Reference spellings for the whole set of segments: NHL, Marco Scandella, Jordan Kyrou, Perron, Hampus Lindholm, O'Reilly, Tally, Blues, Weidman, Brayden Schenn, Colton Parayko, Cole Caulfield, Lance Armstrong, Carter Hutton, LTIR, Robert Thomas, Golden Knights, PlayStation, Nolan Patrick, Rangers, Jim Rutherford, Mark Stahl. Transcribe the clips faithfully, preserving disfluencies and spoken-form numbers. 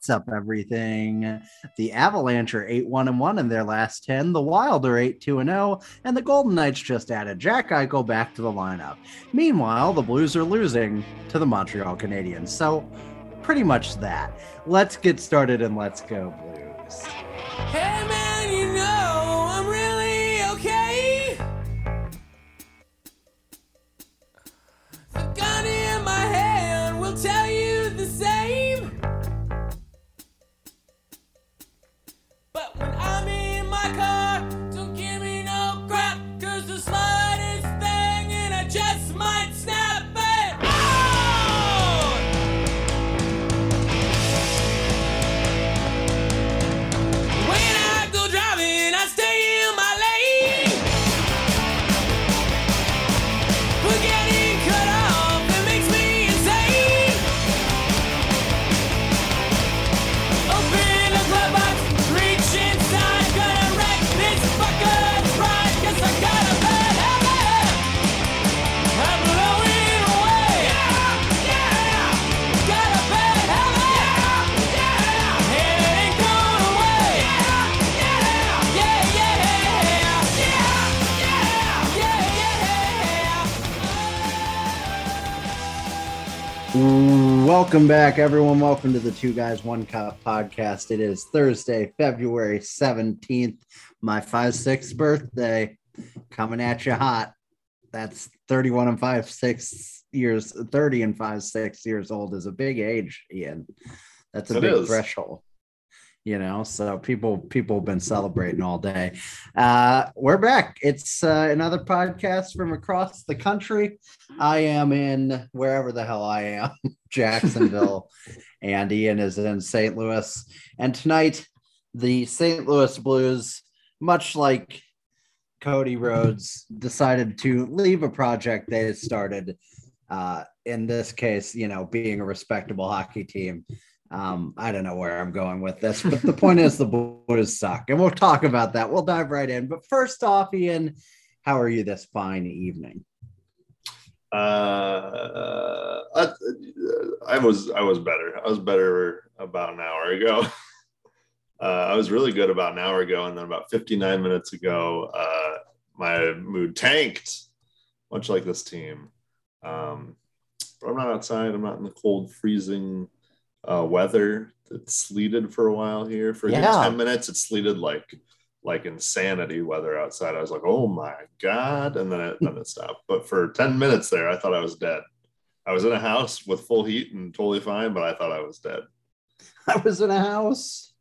puts up everything. The Avalanche are eight one and one in their last ten. The Wild are eight two and oh, and the Golden Knights just added Jack Eichel back to the lineup. Meanwhile, the Blues are losing to the Montreal Canadiens. So pretty much that. Let's get started and let's go, Blues. Hey, man, you know I'm really okay. The gun in my hand will tell you the same. But when I'm in my car, don't give me no crap, 'cause the slightest thing and I just might snap it out. When I go driving, I stay in my lane. We're getting cut off, it makes me insane. Open the glove box, reach inside, gonna wreck this fucker's ride, 'cause I got a bad habit. I'm blowing away. Yeah, yeah. Got a bad habit. Yeah, and it ain't going away. Yeah, yeah, yeah, yeah, yeah, yeah, yeah. Welcome back, everyone. Welcome to the Two Guys, One Cup podcast. It is Thursday, February seventeenth, my five sixth birthday. Coming at you hot. That's thirty-one and five sixths years, thirty and five sixths years old is a big age, Ian. That's a It big is. threshold. You know, so people people have been celebrating all day. Uh, we're back. It's uh, another podcast from across the country. I am in wherever the hell I am, Jacksonville, and Ian is in Saint Louis. And tonight, the Saint Louis Blues, much like Cody Rhodes, decided to leave a project they had started. Uh, in this case, you know, being a respectable hockey team. Um, I don't know where I'm going with this, but the point is the Blues suck, and we'll talk about that. We'll dive right in. But first off, Ian, how are you this fine evening? Uh, I, I was I was better. I was better about an hour ago. uh, I was really good about an hour ago, and then about fifty-nine minutes ago, uh, my mood tanked, much like this team. Um, but I'm not outside. I'm not in the cold, freezing Uh, weather. It's sleeted for a while here for yeah. ten minutes. It sleeted like like insanity weather outside. I was like, oh my god, and then it then it stopped. But for ten minutes there, I thought I was dead. I was in a house with full heat and totally fine, but I thought I was dead. I was in a house.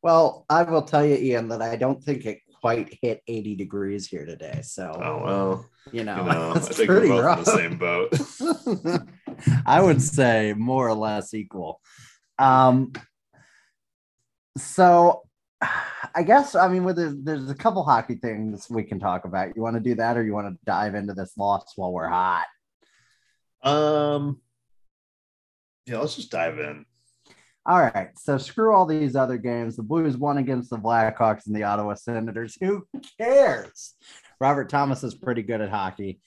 Well, I will tell you, Ian, that I don't think it quite hit eighty degrees here today. So, oh well, you know, you know I think we're both rough. In the same boat. I would say more or less equal. Um, so I guess, I mean, with the, there's a couple hockey things we can talk about. You want to do that, or you want to dive into this loss while we're hot? Um, yeah, let's just dive in. All right. So screw all these other games. The Blues won against the Blackhawks and the Ottawa Senators. Who cares? Robert Thomas is pretty good at hockey.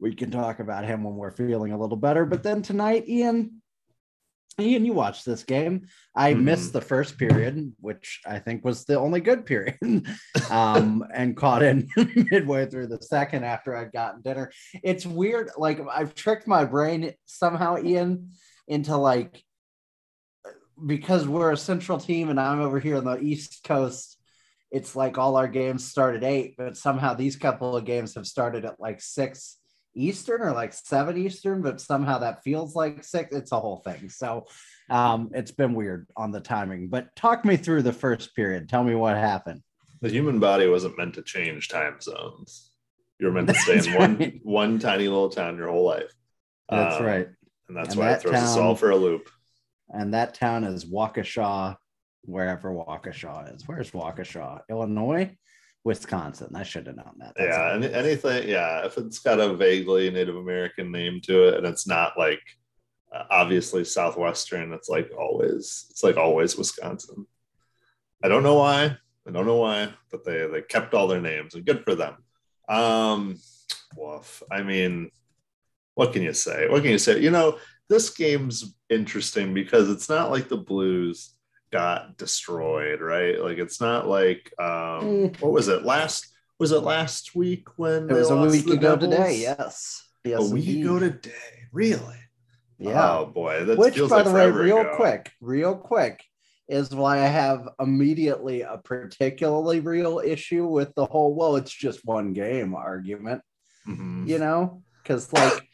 We can talk about him when we're feeling a little better. But then tonight, Ian, Ian, you watched this game. I mm-hmm. missed the first period, which I think was the only good period, um, and caught in midway through the second after I'd gotten dinner. It's weird. Like, I've tricked my brain somehow, Ian, into like, because we're a central team and I'm over here on the East Coast, it's like all our games start at eight, but somehow these couple of games have started at like six Eastern or like seven Eastern, but somehow that feels like six. It's a whole thing. So um, it's been weird on the timing, but talk me through the first period. Tell me what happened. The human body wasn't meant to change time zones. You were meant to stay in one, right. one tiny little town your whole life. That's um, right. And that's and why that it throws town, us all for a loop. And that town is Waukesha, wherever Waukesha is. Where's Waukesha? Illinois? Wisconsin. I should have known that. That's yeah, any, anything. Yeah, if it's got a vaguely Native American name to it, and it's not like uh, obviously Southwestern, it's like always. It's like always Wisconsin. I don't know why. I don't know why, but they they kept all their names, and good for them. Um, woof. I mean, what can you say? What can you say? You know, this game's interesting because it's not like the Blues got destroyed, right? Like, it's not like um, what was it last? Was it last week when it was they a lost week the ago Devils? Today? Yes, yes a week indeed. ago today. Really? Yeah. Oh boy, that which feels by like the way, real ago. quick, real quick. is why I have immediately a particularly real issue with the whole, well, it's just one game argument, mm-hmm. you know? Because, like,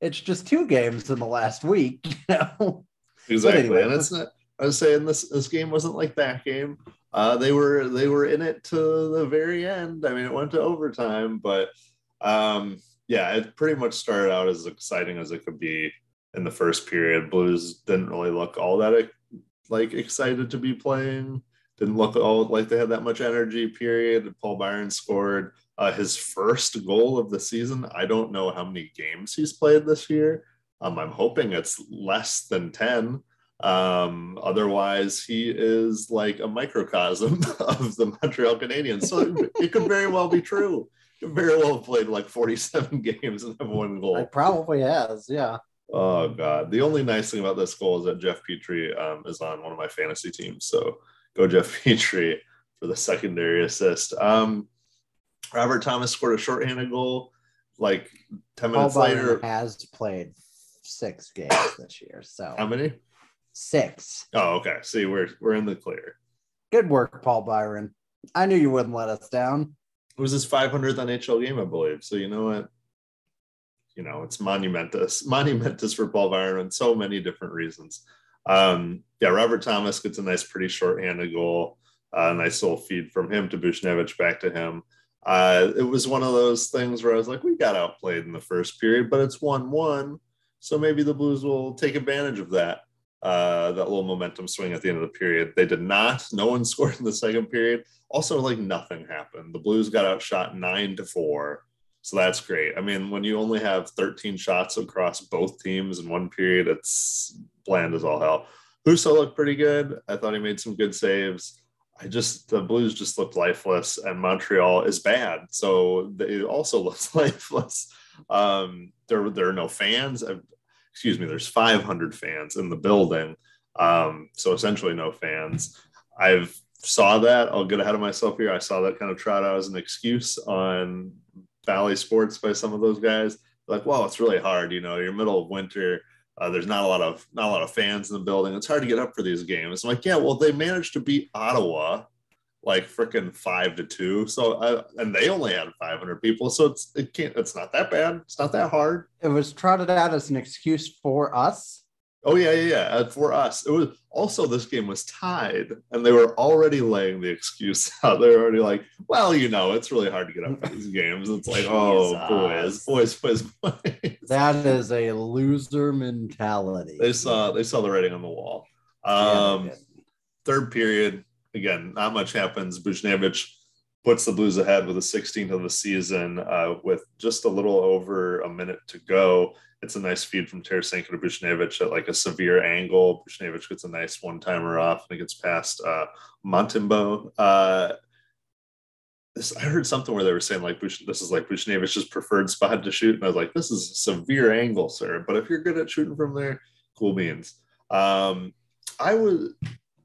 it's just two games in the last week, you know? Exactly. Anyway, and it's not, I was saying this this game wasn't like that game. Uh, they were they were in it to the very end. I mean, it went to overtime, but, um, yeah, it pretty much started out as exciting as it could be in the first period. Blues didn't really look all that exciting. Like excited to be playing, didn't look all like they had that much energy. Period. Paul Byron scored uh, his first goal of the season. I don't know how many games he's played this year. Um, I'm hoping it's less than ten. Um, otherwise, he is like a microcosm of the Montreal Canadiens. So it could very well be true. He could very well have played like forty-seven games and have one goal. It probably has, yeah. Oh, God. The only nice thing about this goal is that Jeff Petry um, is on one of my fantasy teams. So go Jeff Petry for the secondary assist. Um, Robert Thomas scored a shorthanded goal like ten Paul minutes Byron later. Has played six games this year. So how many? Six. Oh, okay. See, we're we're in the clear. Good work, Paul Byron. I knew you wouldn't let us down. It was his five hundredth N H L game, I believe. So you know what? You know, it's monumentous, monumentous for Paul Byron on so many different reasons. Um, yeah, Robert Thomas gets a nice, pretty short-handed goal. A uh, nice little feed from him to Buchnevich, back to him. Uh, it was one of those things where I was like, we got outplayed in the first period, but it's one one, so maybe the Blues will take advantage of that, uh, that little momentum swing at the end of the period. They did not. No one scored in the second period. Also, like, nothing happened. The Blues got outshot nine to four. So that's great. I mean, when you only have thirteen shots across both teams in one period, it's bland as all hell. Husso looked pretty good. I thought he made some good saves. I just, the Blues just looked lifeless, and Montreal is bad. So they also looked lifeless. Um, there, there are no fans. Excuse me, there's five hundred fans in the building. Um, so essentially no fans. I've saw that. I'll get ahead of myself here. I saw that kind of trot out as an excuse on Valley Sports by some of those guys, like, well, it's really hard, you know, you're middle of winter, uh, there's not a lot of not a lot of fans in the building, it's hard to get up for these games. I'm like, yeah, well, they managed to beat Ottawa like freaking five to two, so uh, and they only had five hundred people, so it's it can't it's not that bad, it's not that hard. It was trotted out as an excuse for us. Oh yeah, yeah, yeah. Uh, for us, it was also, this game was tied, and they were already laying the excuse out. They were already like, "Well, you know, it's really hard to get up for these games." It's like, "Oh, boys, boys, boys, boys." That is a loser mentality. They saw, they saw the writing on the wall. Um, yeah, third period, again, not much happens. Buchnevich puts the Blues ahead with the sixteenth of the season, uh, with just a little over a minute to go. It's a nice feed from Tarasenko to Buchnevich at like a severe angle. Buchnevich gets a nice one-timer off, and it gets past uh, Montembeault. Uh, this, I heard something where they were saying like, this is like Buchnevich's preferred spot to shoot. And I was like, this is a severe angle, sir. But if you're good at shooting from there, cool beans. Um, I was,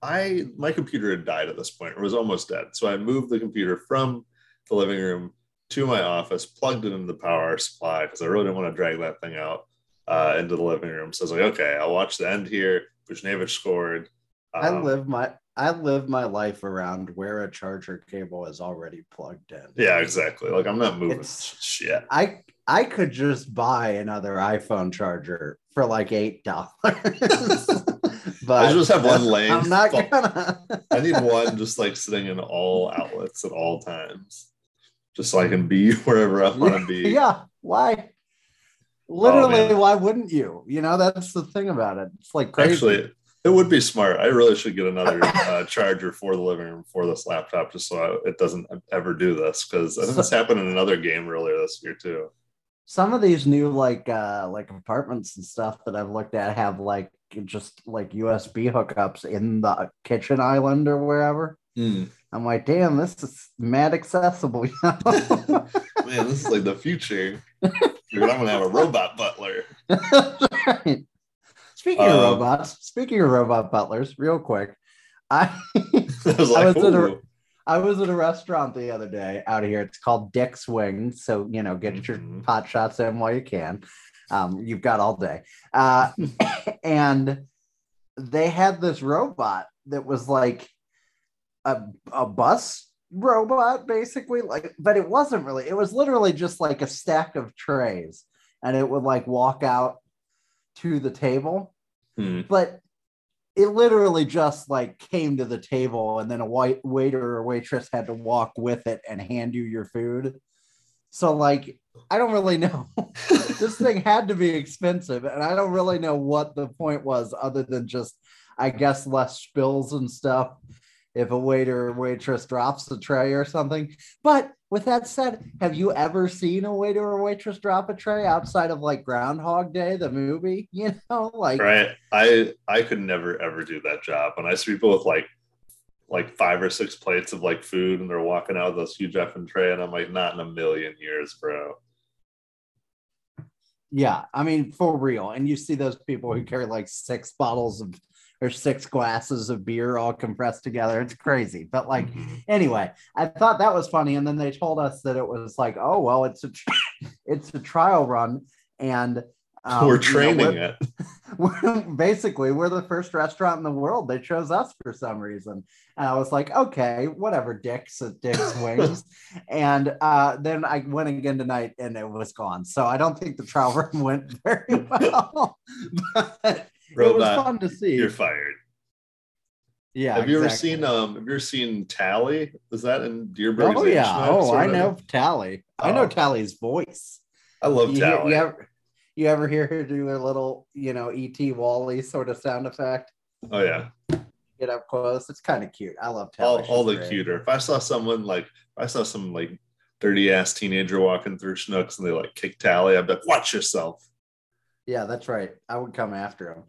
I, my computer had died at this point. It was almost dead. So I moved the computer from the living room to my office, plugged it into the power supply because I really didn't want to drag that thing out uh, into the living room. So I was like, okay, I'll watch the end here. Buchnevich scored. Um, I live my I live my life around where a charger cable is already plugged in. Yeah, exactly. Like, I'm not moving it's, shit. I I could just buy another iPhone charger for like eight dollars. But I just have one lane. I'm not but gonna. I need one just like sitting in all outlets at all times. Just so I can be wherever I want to be. Yeah. Why? Literally, oh, why wouldn't you? You know, that's the thing about it. It's like crazy. Actually, it would be smart. I really should get another uh, charger for the living room for this laptop just so I, it doesn't ever do this, because I think so, this happened in another game earlier this year too. Some of these new like uh, like apartments and stuff that I've looked at have like just like U S B hookups in the kitchen island or wherever. Mm. I'm like, damn, this is mad accessible. You know? Man, this is like the future. Dude, I'm going to have a robot butler. Right. Speaking um, of robots, speaking of robot butlers, real quick, I I was, like, I, was at a, I was at a restaurant the other day out here. It's called Dick's Wings, so you know, get mm-hmm. your pot shots in while you can. Um, you've got all day, uh, and they had this robot that was like a a bus robot, basically, like, but it wasn't really. It was literally just like a stack of trays, and it would like walk out to the table, hmm. but it literally just like came to the table, and then a white waiter or waitress had to walk with it and hand you your food. So like, I don't really know. This thing had to be expensive, and I don't really know what the point was, other than just, I guess, less spills and stuff if a waiter or waitress drops the tray or something. But with that said, have you ever seen a waiter or waitress drop a tray outside of like Groundhog Day, the movie? You know, like right. I I could never ever do that job. When I see people with like like five or six plates of like food, and they're walking out with this huge effing tray, and I'm like, not in a million years, bro. Yeah, I mean, for real. And you see those people who carry like six bottles of or six glasses of beer all compressed together. It's crazy. But like, anyway, I thought that was funny. And then they told us that it was like, oh, well, it's a, it's a trial run. And um, we're training you know, we're, it. We're, basically, we're the first restaurant in the world. They chose us for some reason. And I was like, okay, whatever, Dick's at Dick's Wings. And uh, then I went again tonight, and it was gone. So I don't think the trial run went very well. But robot, it was fun to see. You're fired. Yeah. Have you exactly. ever seen um? Have you ever seen Tally? Is that in Dearborn? Oh yeah. H nine, oh, I know Tally. Oh. I know Tally's voice. I love you, Tally. You ever, you ever hear her do her little, you know, E T Wally sort of sound effect? Oh yeah. Get up close. It's kind of cute. I love Tally. All, all the great. Cuter. If I saw someone like, if I saw some like dirty ass teenager walking through Schnucks and they like kick Tally, I'd be like, watch yourself. Yeah, that's right. I would come after him.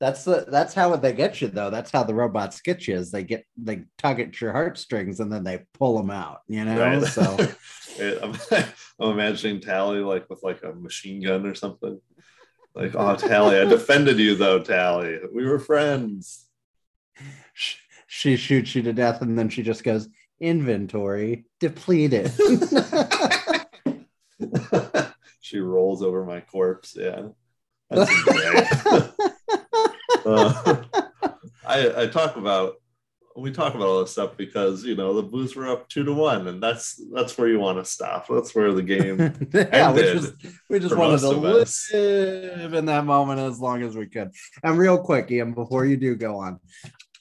That's the that's how they get you, though. That's how the robots get you, is they get they tug at your heartstrings and then they pull them out. You know, right. So I'm, I'm imagining Tally like with like a machine gun or something. Like, oh, Tally, I defended you though, Tally. We were friends. She, she shoots you to death, and then she just goes, "Inventory depleted." She rolls over my corpse. Yeah. That's uh, I, I talk about we talk about all this stuff because, you know, the Blues were up two to one, and that's that's where you want to stop. That's where the game yeah, ended. We just, we just wanted to live us. in that moment as long as we could. And real quick, Ian, before you do go on,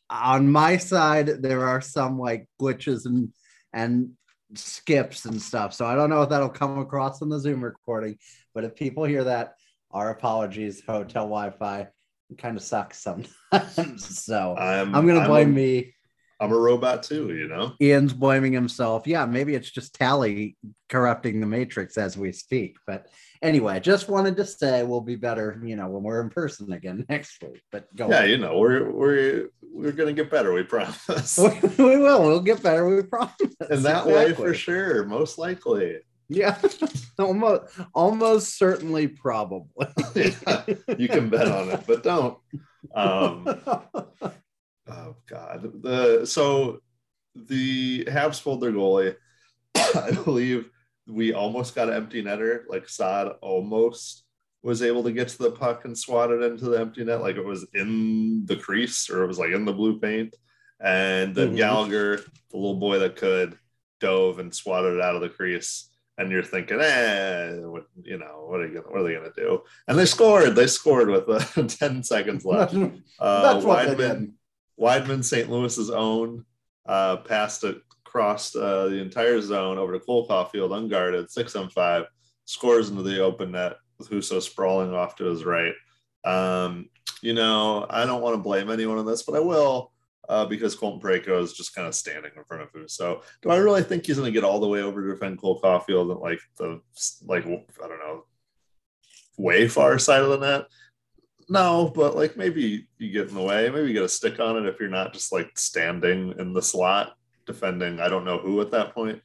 on my side there are some like glitches and and skips and stuff. So I don't know if that'll come across in the Zoom recording, but if people hear that, our apologies. Hotel Wi-Fi kind of sucks sometimes. So I'm, I'm going to blame I'm a, me. I'm a robot too, you know? Ian's blaming himself. Yeah, maybe it's just Tally corrupting the Matrix as we speak. But anyway, just wanted to say we'll be better, you know, when we're in person again next week. But go Yeah, on. You know, we're, we're, we're going to get better, we promise. we, we will. We'll get better, we promise. In that exactly. way, for sure, most likely. Yeah, almost, almost certainly, probably. Yeah, you can bet on it, but don't. Um, oh God! The so the Habs pulled their goalie. I believe we almost got an empty netter. Like Saad almost was able to get to the puck and swat it into the empty net. Like it was in the crease, or it was like in the blue paint. And then mm-hmm. Gallagher, the little boy that could, dove and swatted it out of the crease. And you're thinking, eh, what, you know, what are, you gonna, what are they going to do? And they scored. They scored with uh, ten seconds left. Uh, Weidman, Weidman, Saint Louis's own, uh, passed across uh, the entire zone over to Cole Caulfield, unguarded, six on five, scores into the open net with Husso sprawling off to his right. Um, you know, I don't want to blame anyone on this, but I will. Uh, because Colton Parayko is just kind of standing in front of him. So do I really think he's going to get all the way over to defend Cole Caulfield at like the, like, I don't know, way far side of the net? No, but like maybe you get in the way. Maybe you get a stick on it if you're not just like standing in the slot defending I don't know who at that point.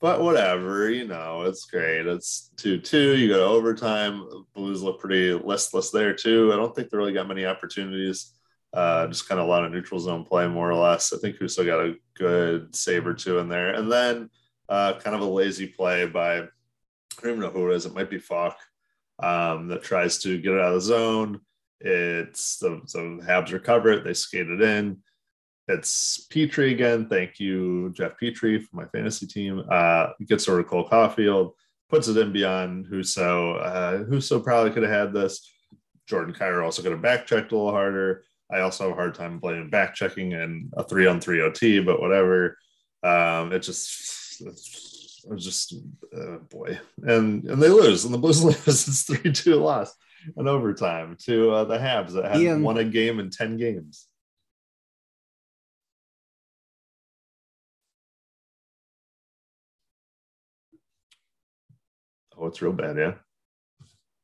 But whatever, you know, it's great. It's two two. You go to overtime. Blues look pretty listless there, too. I don't think they really got many opportunities. Uh, just kind of a lot of neutral zone play, more or less. I think Husso got a good save or two in there. And then uh, kind of a lazy play by, I don't even know who it is. It might be Falk um, that tries to get it out of the zone. It's the, the Habs recover it. They skate it in. It's Petry again. Thank you, Jeff Petry, for my fantasy team. Uh, gets over to Cole Caulfield, puts it in beyond Husso. Uh, Husso probably could have had this. Jordan Kyrou also could have backchecked a little harder. I also have a hard time blaming backchecking and a three on three O T, but whatever. Um, it just, it was just, uh, boy. And and they lose, and the Blues lose. It's three two loss in overtime to uh, the Habs that hadn't yeah. won a game in ten games. Oh, it's real bad, yeah.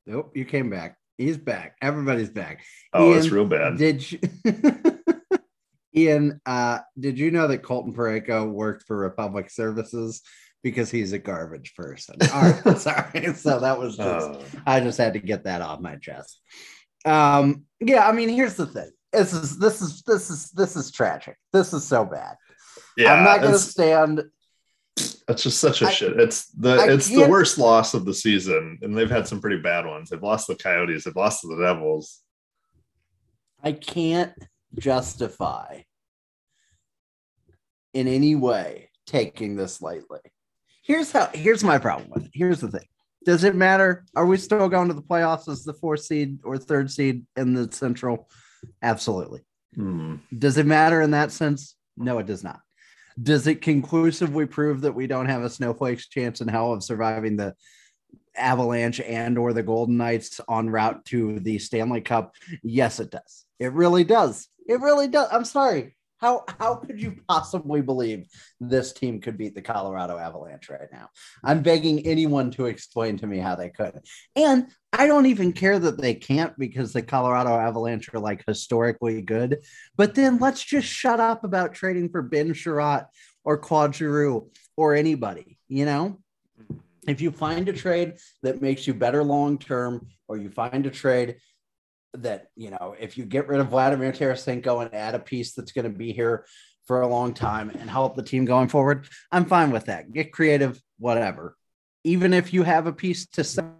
Nope, you came back. He's back. Everybody's back. Oh, Ian, it's real bad. Did you, Ian? Uh, did you know that Colton Parayko worked for Republic Services because he's a garbage person? All right, sorry. So that was just. Oh. I just had to get that off my chest. Um, yeah, I mean, here's the thing. This is this is this is this is tragic. This is so bad. Yeah, I'm not going to stand. That's just such a I, shit. It's the I it's the worst loss of the season, and they've had some pretty bad ones. They've lost the Coyotes. They've lost to the Devils. I can't justify in any way taking this lightly. Here's how. Here's my problem with it. Here's the thing. Does it matter? Are we still going to the playoffs as the fourth seed or third seed in the Central? Absolutely. Hmm. Does it matter in that sense? No, it does not. Does it conclusively prove that we don't have a snowflake's chance in hell of surviving the Avalanche and or the Golden Knights en route to the Stanley Cup? Yes, it does. It really does. It really does. I'm sorry. How how could you possibly believe this team could beat the Colorado Avalanche right now? I'm begging anyone to explain to me how they could. And I don't even care that they can't because the Colorado Avalanche are like historically good. But then let's just shut up about trading for Ben Chiarot or Claude Giroux or anybody, you know? If you find a trade that makes you better long-term or you find a trade that, you know, if you get rid of Vladimir Tarasenko and add a piece that's going to be here for a long time and help the team going forward, I'm fine with that. Get creative, whatever. Even if you have a piece to sell,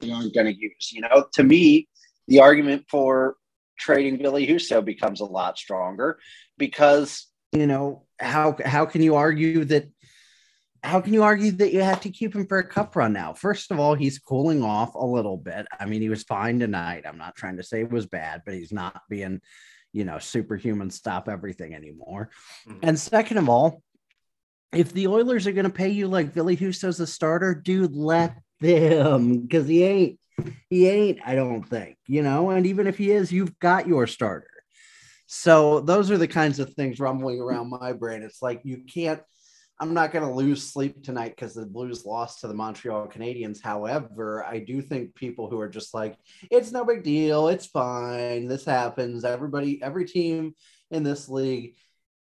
you aren't going to use, you know, to me, the argument for trading Billy Husso becomes a lot stronger because, you know, how, how can you argue that, How can you argue that you have to keep him for a cup run now? First of all, he's cooling off a little bit. I mean, he was fine tonight. I'm not trying to say it was bad, but he's not being, you know, superhuman stop everything anymore. Mm-hmm. And second of all, if the Oilers are going to pay you like Billy Husso's a starter, dude, let them, because he ain't. He ain't, I don't think, you know, and even if he is, you've got your starter. So those are the kinds of things rumbling around my brain. It's like you can't. I'm not going to lose sleep tonight because the Blues lost to the Montreal Canadiens. However, I do think people who are just like, it's no big deal. It's fine. This happens. Everybody, every team in this league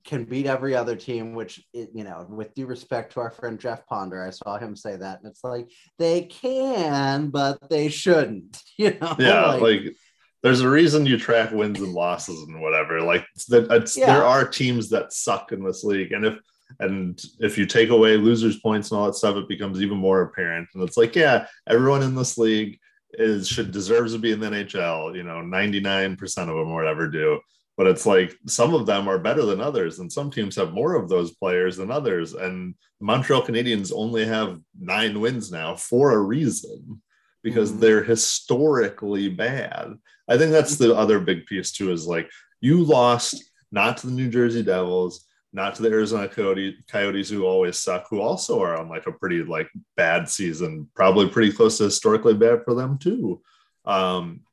can beat every other team, which, you know, with due respect to our friend Jeff Ponder, I saw him say that. And it's like, they can, but they shouldn't, you know? Yeah, like, like there's a reason you track wins and losses and whatever. Like it's, it's, yeah. There are teams that suck in this league. And if, And if you take away losers' points and all that stuff, it becomes even more apparent. And it's like, yeah, everyone in this league is should deserves to be in the N H L. You know, ninety-nine percent of them or whatever do. But it's like some of them are better than others, and some teams have more of those players than others. And Montreal Canadiens only have nine wins now for a reason because mm-hmm. they're historically bad. I think that's the other big piece too. Is like you lost not to the New Jersey Devils. Not to the Arizona Coyotes, who always suck, who also are on like a pretty like bad season, probably pretty close to historically bad for them too. Um,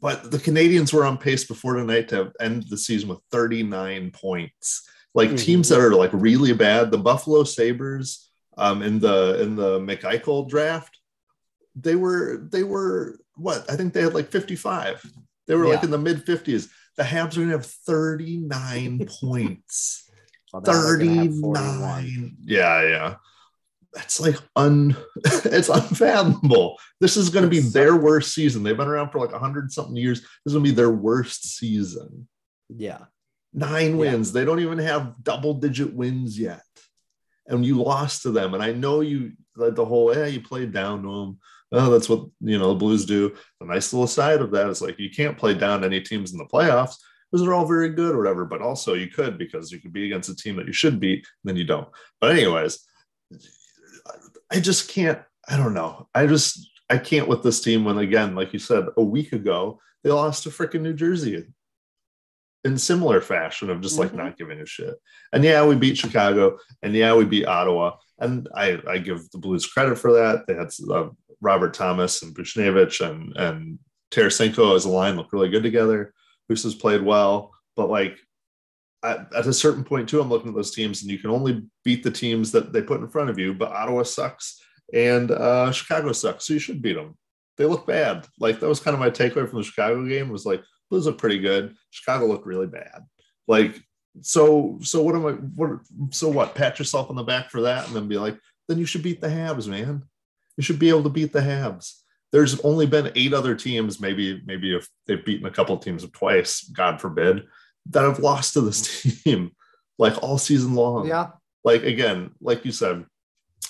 but the Canadiens were on pace before tonight to end the season with thirty-nine points. Like teams that are like really bad, the Buffalo Sabres um, in the in the McEichel draft, they were they were what I think they had like fifty-five. They were yeah. like in the mid fifties. The Habs are gonna have thirty-nine points. thirty-nine. Yeah, yeah. That's like un. It's unfathomable. This is going to be their worst season. They've been around for like a hundred something years. This is going to be their worst season. Yeah. Nine wins. Yeah. They don't even have double digit wins yet. And you lost to them. And I know you like the whole, yeah, you played down to them. Oh, that's what, you know, the Blues do. The nice little side of that is like, you can't play down any teams in the playoffs because they're all very good or whatever. But also you could, because you could be against a team that you should beat, and then you don't. But anyways, I just can't, I don't know. I just, I can't with this team. When, again, like you said, a week ago, they lost to freaking New Jersey in similar fashion of just like mm-hmm. not giving a shit. And yeah, we beat Chicago, and yeah, we beat Ottawa. And I, I give the Blues credit for that. They had uh, Robert Thomas and Buchnevich and, and Tarasenko as a line look really good together. Husso's played well, but like, At, at a certain point, too, I'm looking at those teams, and you can only beat the teams that they put in front of you. But Ottawa sucks, and uh, Chicago sucks, so you should beat them. They look bad. Like, that was kind of my takeaway from the Chicago game, was like, Blues look pretty good. Chicago looked really bad. Like, so, so what am I? What, so what? Pat yourself on the back for that, and then be like, then you should beat the Habs, man. You should be able to beat the Habs. There's only been eight other teams. Maybe, maybe if they've beaten a couple of teams twice, God forbid, that I've lost to this team like all season long. Yeah. Like, again, like you said,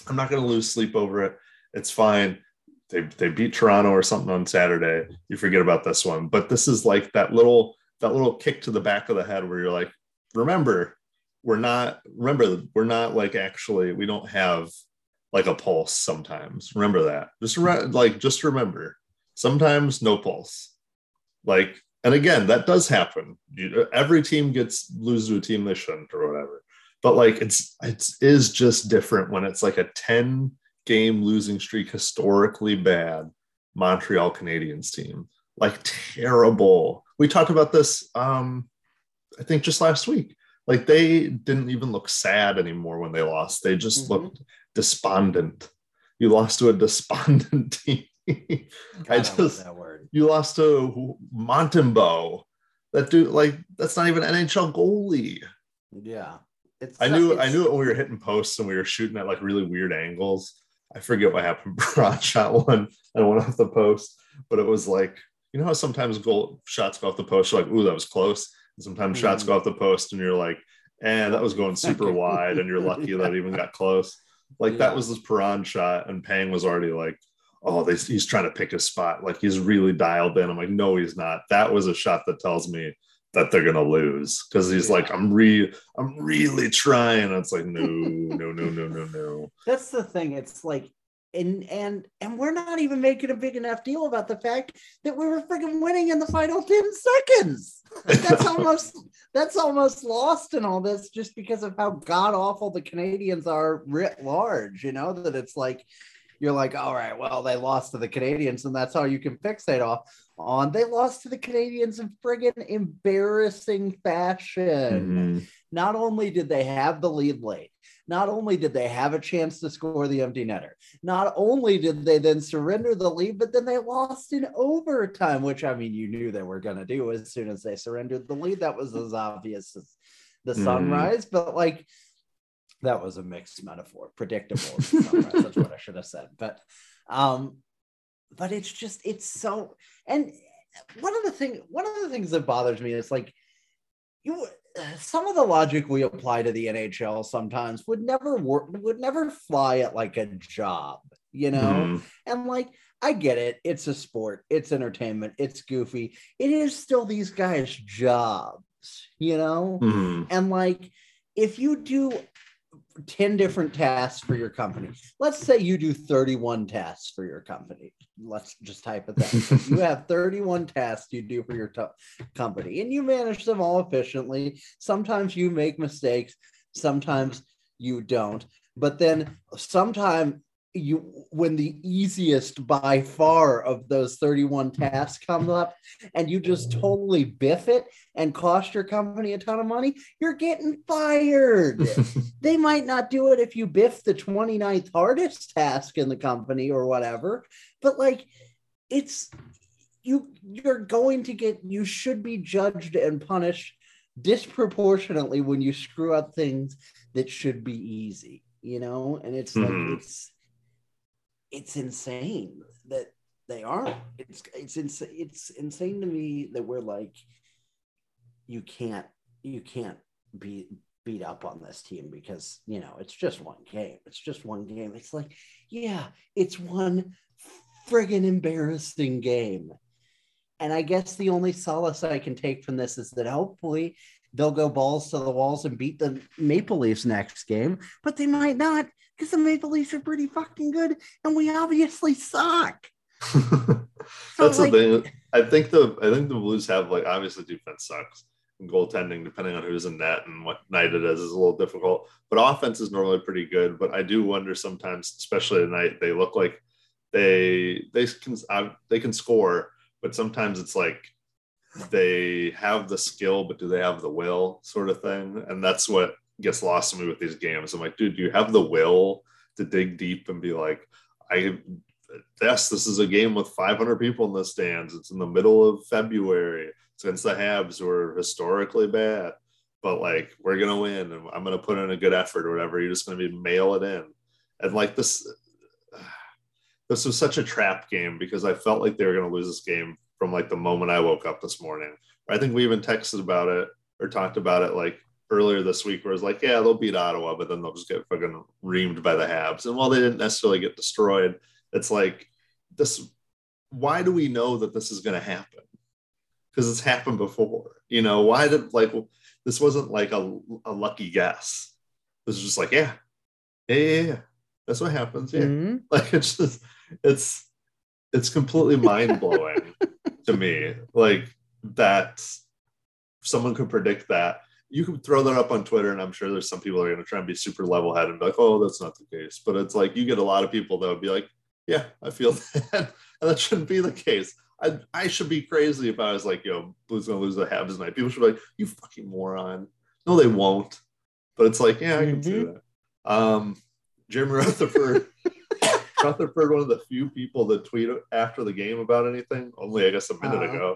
I'm not going to lose sleep over it. It's fine. They they beat Toronto or something on Saturday. You forget about this one, but this is like that little, that little kick to the back of the head where you're like, remember, we're not, remember, we're not like, actually, we don't have like a pulse sometimes. Remember that. Just re- like, just remember sometimes no pulse. Like, and again, that does happen. You, every team gets loses to a team they shouldn't or whatever. But like, it's it is just different when it's like a ten game losing streak, historically bad Montreal Canadiens team, like terrible. We talked about this, um, I think, just last week. Like, they didn't even look sad anymore when they lost. They just mm-hmm. looked despondent. You lost to a despondent team. God, I just that word. You lost to Montembeault. That dude, like, that's not even an N H L goalie. Yeah, it's. I knew, it's, I knew it when we were hitting posts and we were shooting at like really weird angles. I forget what happened. Perron shot one and went off the post, but it was like, you know how sometimes goal shots go off the post, you're like, ooh, that was close. And sometimes mm-hmm. shots go off the post, and you're like, eh, that was going super wide, and you're lucky yeah. that it even got close. Like yeah. that was this Perron shot, and Pang was already like, oh, they, he's trying to pick a spot. Like, he's really dialed in. I'm like, no, he's not. That was a shot that tells me that they're going to lose. Cause he's yeah. like, I'm re I'm really trying. And it's like, no, no, no, no, no, no. That's the thing. It's like, and, and, and we're not even making a big enough deal about the fact that we were freaking winning in the final ten seconds. That's almost, that's almost lost in all this, just because of how God awful the Canadians are writ large, you know, that it's like, you're like, all right, well, they lost to the Canadiens, and that's how you can fixate off on. They lost to the Canadiens in friggin' embarrassing fashion. Mm-hmm. Not only did they have the lead late, not only did they have a chance to score the empty netter, not only did they then surrender the lead, but then they lost in overtime, which, I mean, you knew they were going to do as soon as they surrendered the lead. That was as obvious as the mm-hmm. sunrise, but like, that was a mixed metaphor, predictable. That's what I should have said. But, um, but it's just, it's so, and one of the thing, one of the things that bothers me is like, you, some of the logic we apply to the N H L sometimes would never work, would never fly at like a job, you know? Mm-hmm. And like, I get it. It's a sport, it's entertainment, it's goofy. It is still these guys' jobs, you know? Mm-hmm. And like, if you do ten different tasks for your company. Let's say you do thirty-one tasks for your company. Let's just type it that. You have thirty-one tasks you do for your t- company, and you manage them all efficiently. Sometimes you make mistakes, sometimes you don't. But then sometime you, when the easiest by far of those thirty-one tasks come up, and you just totally biff it and cost your company a ton of money, you're getting fired. They might not do it if you biff the twenty-ninth hardest task in the company or whatever, but like, it's you you're going to get you should be judged and punished disproportionately when you screw up things that should be easy, you know? And it's mm-hmm. like, it's, it's insane that they are. It's, it's insane. It's insane to me that we're like, you can't, you can't be beat up on this team because, you know, it's just one game. It's just one game. It's like, yeah, it's one friggin' embarrassing game. And I guess the only solace I can take from this is that hopefully they'll go balls to the walls and beat the Maple Leafs next game, but they might not because the Maple Leafs are pretty fucking good and we obviously suck. That's like, the thing. I think the I think the Blues have, like, obviously defense sucks and goaltending, depending on who's in net and what night it is, is a little difficult. But offense is normally pretty good. But I do wonder sometimes, especially at night, they look like they they can they can score. But sometimes it's like they have the skill, but do they have the will, sort of thing? And that's what gets lost to me with these games. I'm like, dude, do you have the will to dig deep and be like, I yes, this is a game with five hundred people in the stands. It's in the middle of February. It's against the Habs, who are historically bad. But, like, we're going to win, and I'm going to put in a good effort or whatever. You're just going to be mail it in. And, like, this... This was such a trap game because I felt like they were going to lose this game from, like, the moment I woke up this morning. I think we even texted about it or talked about it, like, earlier this week where it was like, yeah, they'll beat Ottawa, but then they'll just get fucking reamed by the Habs. And while they didn't necessarily get destroyed, it's like, this, why do we know that this is going to happen? Because it's happened before, you know? Why did, like, this wasn't like a, a lucky guess. This was just like, yeah, yeah, yeah, yeah. That's what happens. Yeah. Mm-hmm. Like, it's just, it's it's completely mind-blowing to me, like, that someone could predict that. You could throw that up on Twitter, and I'm sure there's some people that are going to try and be super level-headed and be like, oh, that's not the case. But it's like, you get a lot of people that would be like, yeah, I feel that. And that shouldn't be the case. I I should be crazy if I was like, yo, Blues going to lose the Habs tonight. People should be like, you fucking moron. No, they won't. But it's like, yeah, I can mm-hmm. see that. Um, Jim Rutherford... Rutherford, one of the few people that tweet after the game about anything, only I guess a minute uh-huh. ago,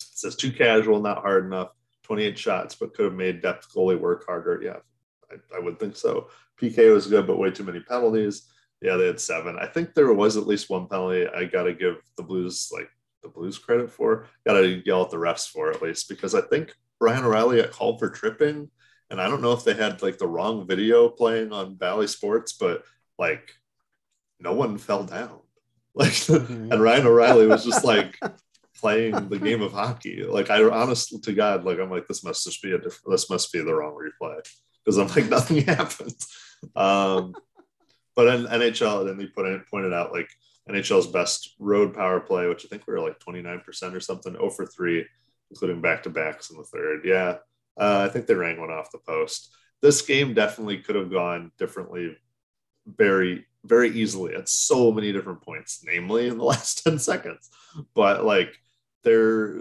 it says too casual, not hard enough, twenty-eight shots, but could have made depth goalie work harder. Yeah, I, I would think so. P K was good, but way too many penalties. Yeah, they had seven. I think there was at least one penalty I got to give the Blues, like, the Blues credit for. Got to yell at the refs for, at least, because I think Ryan O'Reilly got called for tripping, and I don't know if they had, like, the wrong video playing on Bally Sports, but, like, no one fell down, like, mm-hmm. and Ryan O'Reilly was just like playing the game of hockey. Like, I honestly to God, like, I'm like, this must just be a diff- this must be the wrong replay, because I'm like, nothing happened. Um, but in N H L, then they put in, pointed out, like, N H L's best road power play, which I think we were like twenty-nine percent or something, zero for three, including back to backs in the third. Yeah, uh, I think they rang one off the post. This game definitely could have gone differently, very. very easily at so many different points, namely in the last ten seconds. But, like, there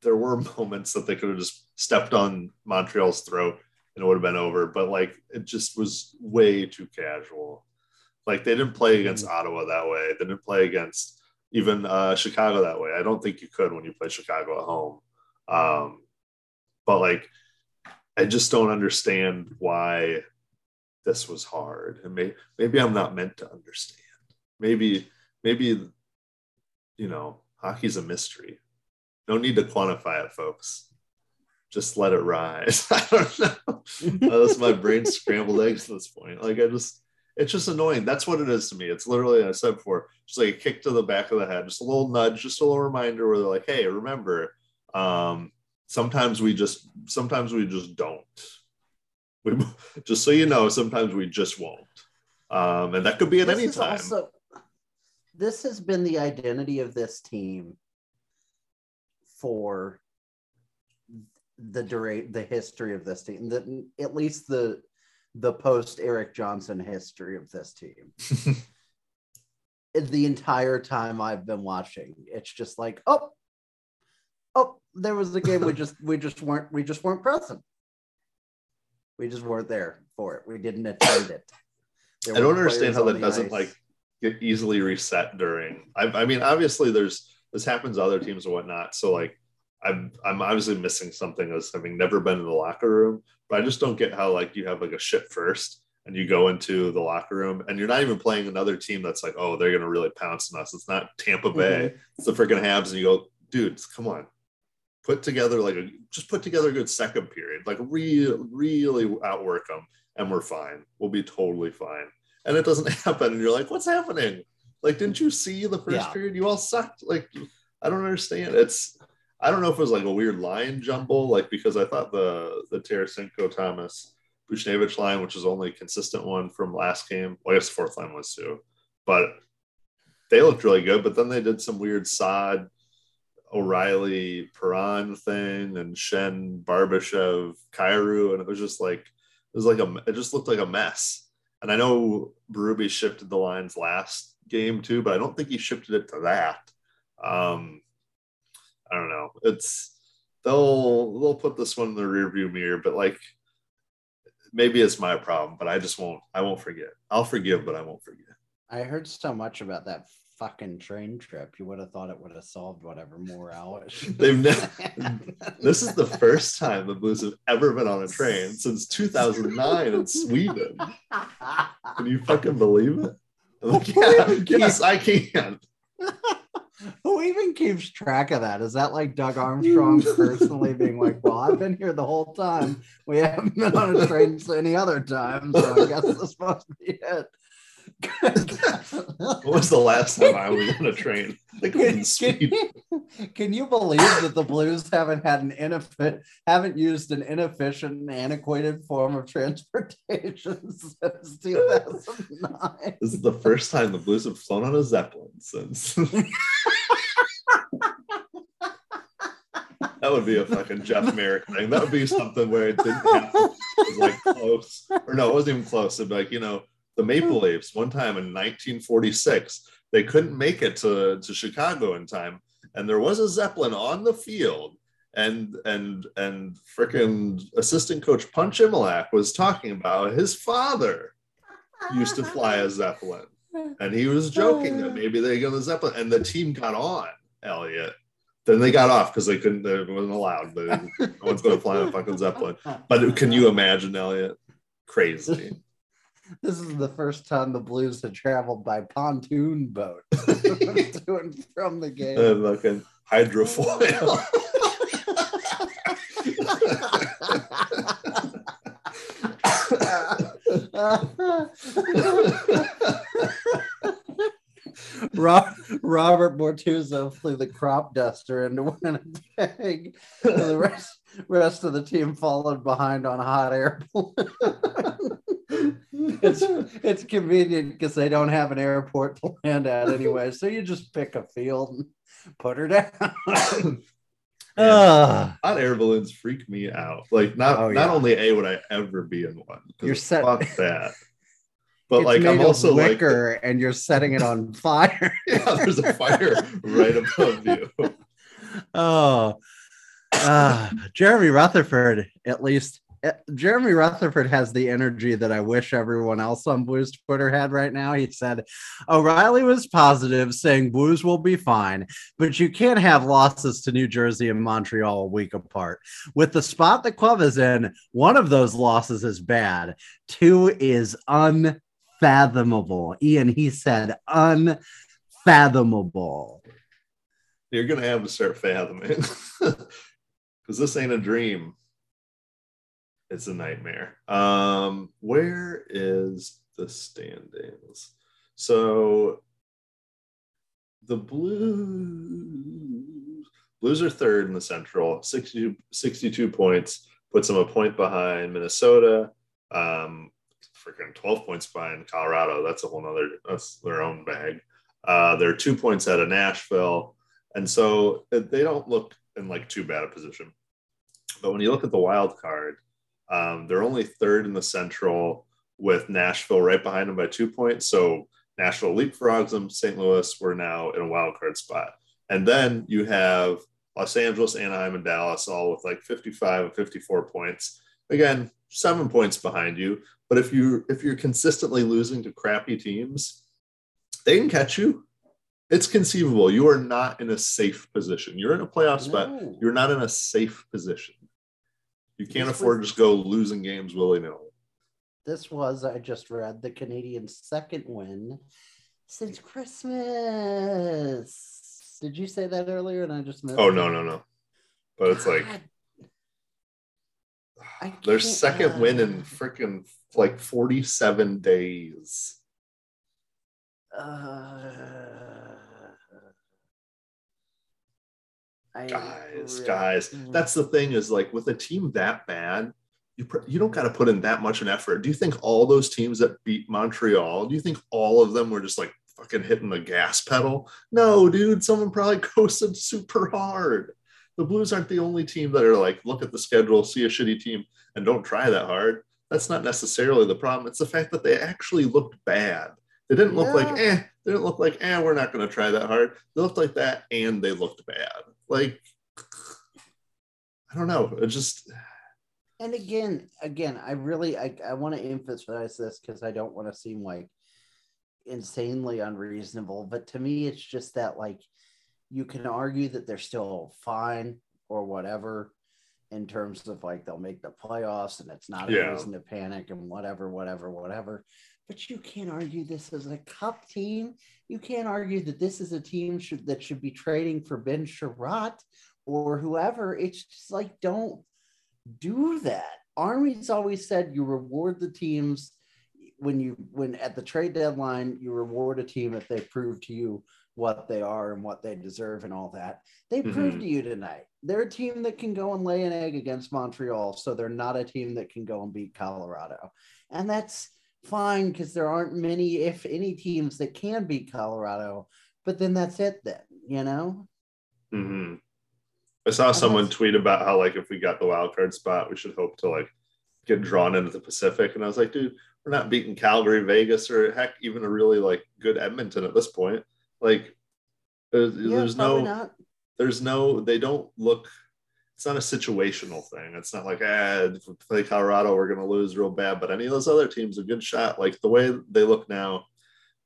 there were moments that they could have just stepped on Montreal's throat and it would have been over. But, like, it just was way too casual. Like, they didn't play against mm-hmm. Ottawa that way. They didn't play against even uh, Chicago that way. I don't think you could when you play Chicago at home. Um, but, like, I just don't understand why – this was hard, and may, maybe I'm not meant to understand. Maybe, maybe, you know, hockey's a mystery. No need to quantify it, folks. Just let it ride. I don't know. That's my brain's scrambled eggs at this point. Like, I just, it's just annoying. That's what it is to me. It's literally, I said before, just like a kick to the back of the head, just a little nudge, just a little reminder where they're like, hey, remember, um, sometimes we just, sometimes we just don't. We, just so you know, sometimes we just won't. Um, and that could be at this any time. Also, this has been the identity of this team for the dura- the history of this team, the, at least the the post-Eric Johnson history of this team. The entire time I've been watching, it's just like, oh, oh, there was a game we just we just weren't we just weren't present. We just weren't there for it. We didn't attend it. There I don't understand how that doesn't ice. like get easily reset during. I, I mean, obviously, there's this happens to other teams and whatnot. So, like, I'm, I'm obviously missing something as having never been in the locker room, but I just don't get how, like, you have like a shit first and you go into the locker room and you're not even playing another team that's like, oh, they're going to really pounce on us. It's not Tampa Bay. Mm-hmm. It's the freaking Habs. And you go, dude, come on, put together like a, just put together a good second period, like really, really outwork them. And we're fine. We'll be totally fine. And it doesn't happen. And you're like, what's happening? Like, didn't you see the first yeah. period? You all sucked. Like, I don't understand. It's, I don't know if it was like a weird line jumble, like, because I thought the the Tarasenko, Thomas, Buchnevich line, which was only a consistent one from last game. Well, I guess the fourth line was too, but they looked really good. But then they did some weird Saad, O'Reilly, Perron thing, and Schenn, Barbashev, Kyrou, and it was just like it was like a it just looked like a mess. And I know Berube shifted the lines last game too, but I don't think he shifted it to that. Um, I don't know. It's they'll they'll put this one in the rearview mirror, but like maybe it's my problem, but I just won't I won't forget. I'll forgive, but I won't forget. I heard so much about that fucking train trip. You would have thought it would have solved whatever morale issue. They've never. This is the first time the Blues have ever been on a train since two thousand nine in Sweden. Can you fucking believe it? Like, yeah, yes, I can. Who even keeps track of that? Is that like Doug Armstrong personally being like, well, I've been here the whole time. We haven't been on a train any other time, so I guess this must be it. What was the last time I was on a train? I think it was in Sweden. Can you believe that the Blues haven't had an inefficient, haven't used an inefficient and antiquated form of transportation since two thousand nine? This is the first time the Blues have flown on a Zeppelin since. That would be a fucking Jeff Merrick thing. That would be something where it didn't happen. It was like close. Or no, it wasn't even close. It'd be like, you know, the Maple Leafs, one time in nineteen forty-six, they couldn't make it to, to Chicago in time, and there was a Zeppelin on the field, and and and freaking assistant coach Punch Imilak was talking about his father used to fly a Zeppelin, and he was joking that maybe they go to the Zeppelin, and the team got on, Elliot. Then they got off because they couldn't, they wasn't allowed. They, no one's going to fly a fucking Zeppelin. But can you imagine, Elliot? Crazy. This is the first time the Blues had traveled by pontoon boat to and from the game. Uh, fucking hydrofoil. Rob, Robert Bortuzzo flew the crop duster into Winnipeg. The rest, rest of the team followed behind on a hot air balloon. It's it's convenient because they don't have an airport to land at anyway, so you just pick a field and put her down. uh, hot air balloons freak me out. Like not oh, yeah. not only a would I ever be in one. You're set. Fuck that. But it's like made I'm also liquor like, and you're setting it on fire. Yeah, there's a fire right above you. Oh, uh, Jeremy Rutherford, at least. Jeremy Rutherford has the energy that I wish everyone else on Blues Twitter had right now. He said, O'Reilly was positive, saying Blues will be fine, but you can't have losses to New Jersey and Montreal a week apart. With the spot the club is in, one of those losses is bad. Two is unfathomable. Ian, he said unfathomable. You're going to have to start fathoming because this ain't a dream. It's a nightmare. Um, where is the standings? So the Blues, Blues are third in the Central, sixty, sixty-two points, puts them a point behind Minnesota, um, freaking twelve points behind Colorado. That's a whole nother, that's their own bag. Uh, they're two points out of Nashville. And so they don't look in like too bad a position. But when you look at the wild card, Um, they're only third in the Central with Nashville right behind them by two points. So Nashville leapfrogs them. Saint Louis, we're now in a wild card spot. And then you have Los Angeles, Anaheim, and Dallas all with like fifty-five and fifty-four points. Again, seven points behind you. But if you if you're consistently losing to crappy teams, they can catch you. It's conceivable. You are not in a safe position. You're in a playoff spot. No. You're not in a safe position. You can't this afford to just go losing games willy-nilly. This was, I just read, the Canadiens' second win since Christmas. Did you say that earlier and I just missed Oh, it? no, no, no. But it's God. like... Their second uh, win in freaking like forty-seven days. Uh, guys, really guys, that's the thing is like with a team that bad, you pr- you don't got to put in that much an effort. Do you think all those teams that beat Montreal? Do you think all of them were just like fucking hitting the gas pedal? No, dude, someone probably coasted super hard. The Blues aren't the only team that are like, look at the schedule, see a shitty team, and don't try that hard. That's not necessarily the problem. It's the fact that they actually looked bad. They didn't look yeah. like, eh, they didn't look like, eh, we're not going to try that hard. They looked like that, and they looked bad. Like, I don't know. It just... And again, again, I really, I, I want to emphasize this because I don't want to seem like insanely unreasonable, but to me, it's just that like, you can argue that they're still fine or whatever in terms of like they'll make the playoffs and it's not a yeah. reason to panic and whatever, whatever, whatever. But you can't argue this as a cup team. You can't argue that this is a team should, that should be trading for Ben Chiarot or whoever. It's just like, don't do that. Army's always said you reward the teams when you, when at the trade deadline, you reward a team if they prove to you what they are and what they deserve and all that. They mm-hmm. proved to you tonight. They're a team that can go and lay an egg against Montreal, so they're not a team that can go and beat Colorado. And that's fine because there aren't many, if any, teams that can beat Colorado, but then that's it then, you know? Mm-hmm. I saw and someone tweet about how, like, if we got the wild card spot, we should hope to, like, get drawn into the Pacific. And I was like, dude, we're not beating Calgary, Vegas, or, heck, even a really, like, good Edmonton at this point. Like, there's, yeah, there's no, not. there's no, they don't look, it's not a situational thing. It's not like, ah, if we play Colorado, we're going to lose real bad. But any of those other teams, a good shot. Like, the way they look now,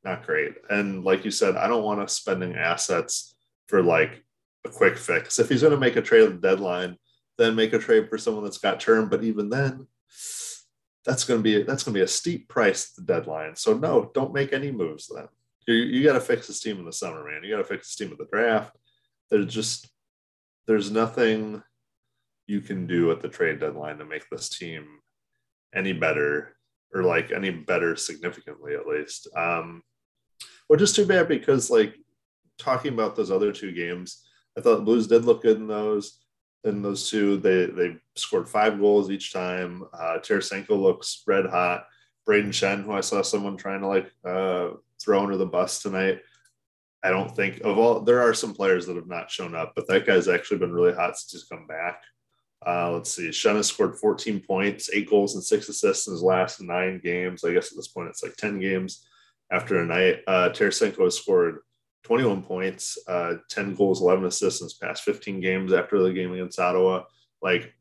not great. And like you said, I don't want us spending assets for, like, a quick fix. If he's going to make a trade at the deadline, then make a trade for someone that's got term. But even then, that's going to be, that's going to be a steep price at the deadline. So, no, don't make any moves then. You, you got to fix this team in the summer, man. You got to fix this team at the draft. There's just, there's nothing you can do at the trade deadline to make this team any better or like any better significantly, at least. Um, well, just too bad because like talking about those other two games, I thought the Blues did look good in those. In those two, they they scored five goals each time. Uh, Tarasenko looks red hot. Brayden Schenn, who I saw someone trying to like, uh, throw under the bus tonight. I don't think of all, there are some players that have not shown up, but that guy's actually been really hot since he's come back. Uh, let's see. Schenn has scored fourteen points, eight goals and six assists in his last nine games. I guess at this point, it's like ten games after a night. Uh, Tarasenko has scored twenty-one points, uh, ten goals, eleven assists in his past fifteen games after the game against Ottawa. Like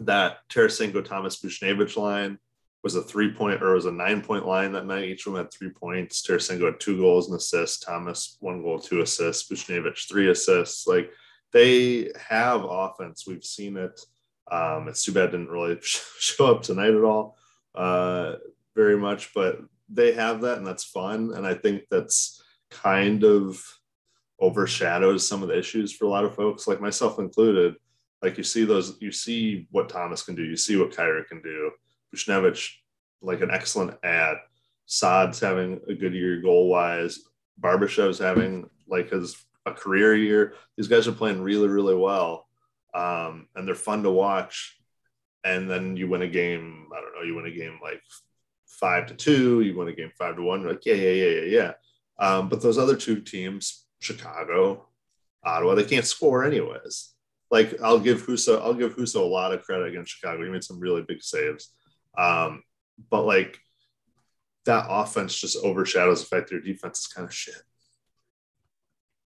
that Tarasenko, Thomas, Buchnevich line was a three-point or was a nine-point line that night. Each of them had three points. Tarasenko had two goals and assists. Thomas, one goal, two assists. Buchnevich, three assists. Like, they have offense. We've seen it. Um, it's too bad it didn't really show up tonight at all uh, very much, but they have that, and that's fun. And I think that's kind of overshadows some of the issues for a lot of folks, like myself included. Like, you see those, you see what Thomas can do. You see what Kyrou can do. Buchnevich, like an excellent ad. Saad's having a good year goal-wise. Barbashev's having like his a career year. These guys are playing really, really well, um, and they're fun to watch. And then you win a game. I don't know. You win a game like five to two. You win a game five to one. You're like, yeah, yeah, yeah, yeah, yeah. Um, but those other two teams, Chicago, Ottawa, they can't score anyways. Like, I'll give Husso, I'll give Husso a lot of credit against Chicago. He made some really big saves. Um, but like that offense just overshadows the fact that your defense is kind of shit.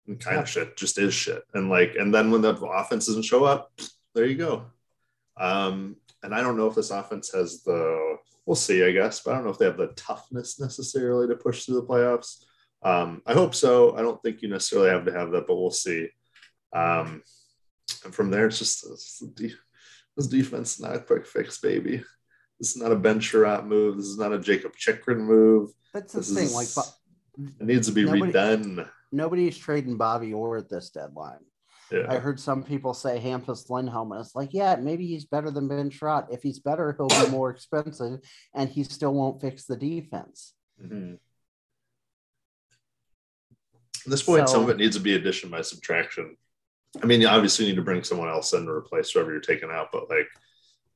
And kind yeah. of shit just is shit. And like, and then when the offense doesn't show up, there you go. Um, and I don't know if this offense has the, we'll see, I guess, but I don't know if they have the toughness necessarily to push through the playoffs. Um, I hope so. I don't think you necessarily have to have that, but we'll see. Um, and from there, it's just it's de- this defense is not quick fix, baby. This is not a Ben Chiarot move. This is not a Jacob Chychrun move. That's the this thing. Is, like, Bo- it needs to be nobody, redone. Nobody's trading Bobby Orr at this deadline. Yeah. I heard some people say Hampus Lindholm, and it's like, yeah, maybe he's better than Ben Chiarot. If he's better, he'll be more expensive, and he still won't fix the defense. Mm-hmm. At this point, so, some of it needs to be addition by subtraction. I mean, you obviously need to bring someone else in to replace whoever you're taking out, but like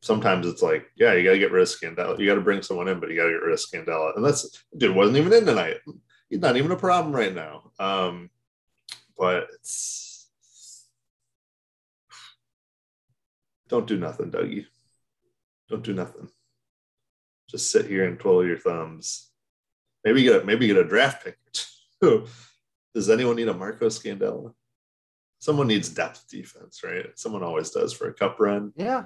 sometimes it's like, yeah, you got to get rid of Scandella. You got to bring someone in, but you got to get rid of Scandella. And that's, dude wasn't even in tonight. He's not even a problem right now. Um, but it's, don't do nothing, Dougie. Don't do nothing. Just sit here and twirl your thumbs. Maybe get a, maybe get a draft pick too. Does anyone need a Marco Scandella? Someone needs depth defense, right? Someone always does for a cup run. Yeah,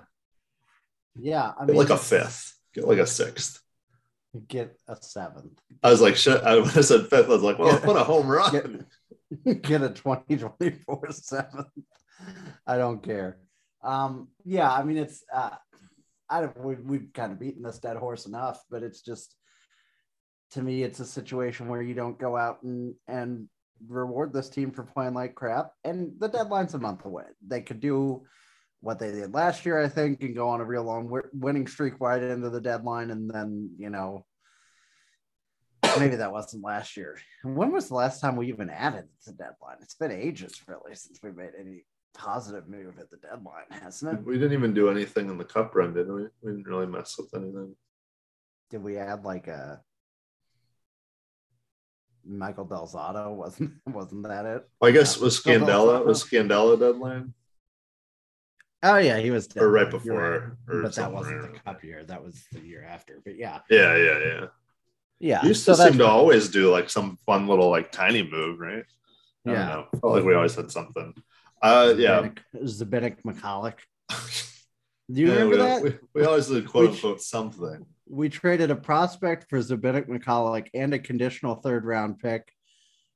yeah. I mean, get like a fifth. Get like a sixth. Get a seventh. I was like, shit. I said fifth. I was like, well, what a home run. Get, get a twenty twenty-four seventh. I don't care. Um, yeah, I mean, it's, uh, I don't, we've, we've kind of beaten this dead horse enough, but it's just, to me, it's a situation where you don't go out and, and reward this team for playing like crap. And the deadline's a month away. They could do what they did last year, I think, and go on a real long w- winning streak right into the deadline. And then, you know, maybe that wasn't last year. When was the last time we even added to the deadline? It's been ages, really, since we made any positive move at the deadline, hasn't it? We didn't even do anything in the cup run, didn't we? We didn't really mess with anything. Did we add like a Michael Delzato? Wasn't wasn't that it? Well, I guess no. was Scandella was Scandella deadline. Oh yeah, he was deadline. Or right before, right. Or but that wasn't the cup year. That was the year after. But yeah, yeah, yeah, yeah. Yeah, you used so to seem to always do like some fun little like tiny move, right? I yeah, don't know. I felt like we always had something. Uh, yeah, Zabinik McCulloch. Do you yeah, remember we, that? We, we always did quote we, unquote something. We traded a prospect for Zabinik McCulloch and a conditional third round pick,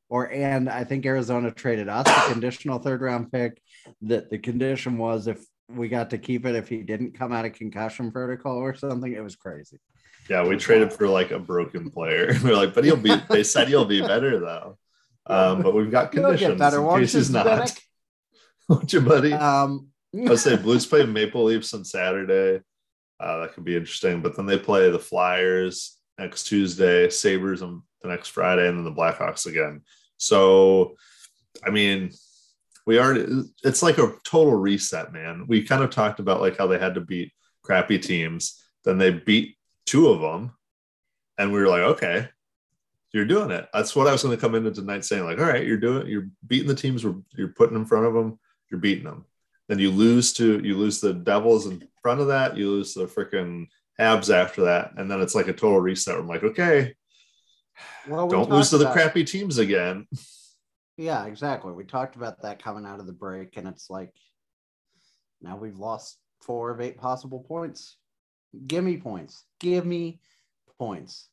or and I think Arizona traded us a conditional third round pick. That the condition was if we got to keep it, if he didn't come out of concussion protocol or something. It was crazy. Yeah, we traded for like a broken player. We're like, but he'll be. They said he'll be better though. Um, but we've got conditions. Get better, in case he's not. Won't you, buddy? Um, I would say Blues play Maple Leafs on Saturday. Uh, that could be interesting. But then they play the Flyers next Tuesday, Sabres on the next Friday, and then the Blackhawks again. So, I mean, we are. It's like a total reset, man. We kind of talked about like how they had to beat crappy teams. Then they beat two of them, and we were like, okay, you're doing it. That's what I was going to come into tonight saying, like, all right, you're doing. You're beating the teams we're, you're putting in front of them. You're beating them. Then you lose to you lose the Devils in front of that. You lose the freaking Habs after that, and then it's like a total reset. I'm like, okay, well, don't lose to the crappy teams again. Yeah, exactly. We talked about that coming out of the break, and it's like now we've lost four of eight possible points. Give me points. Give me points.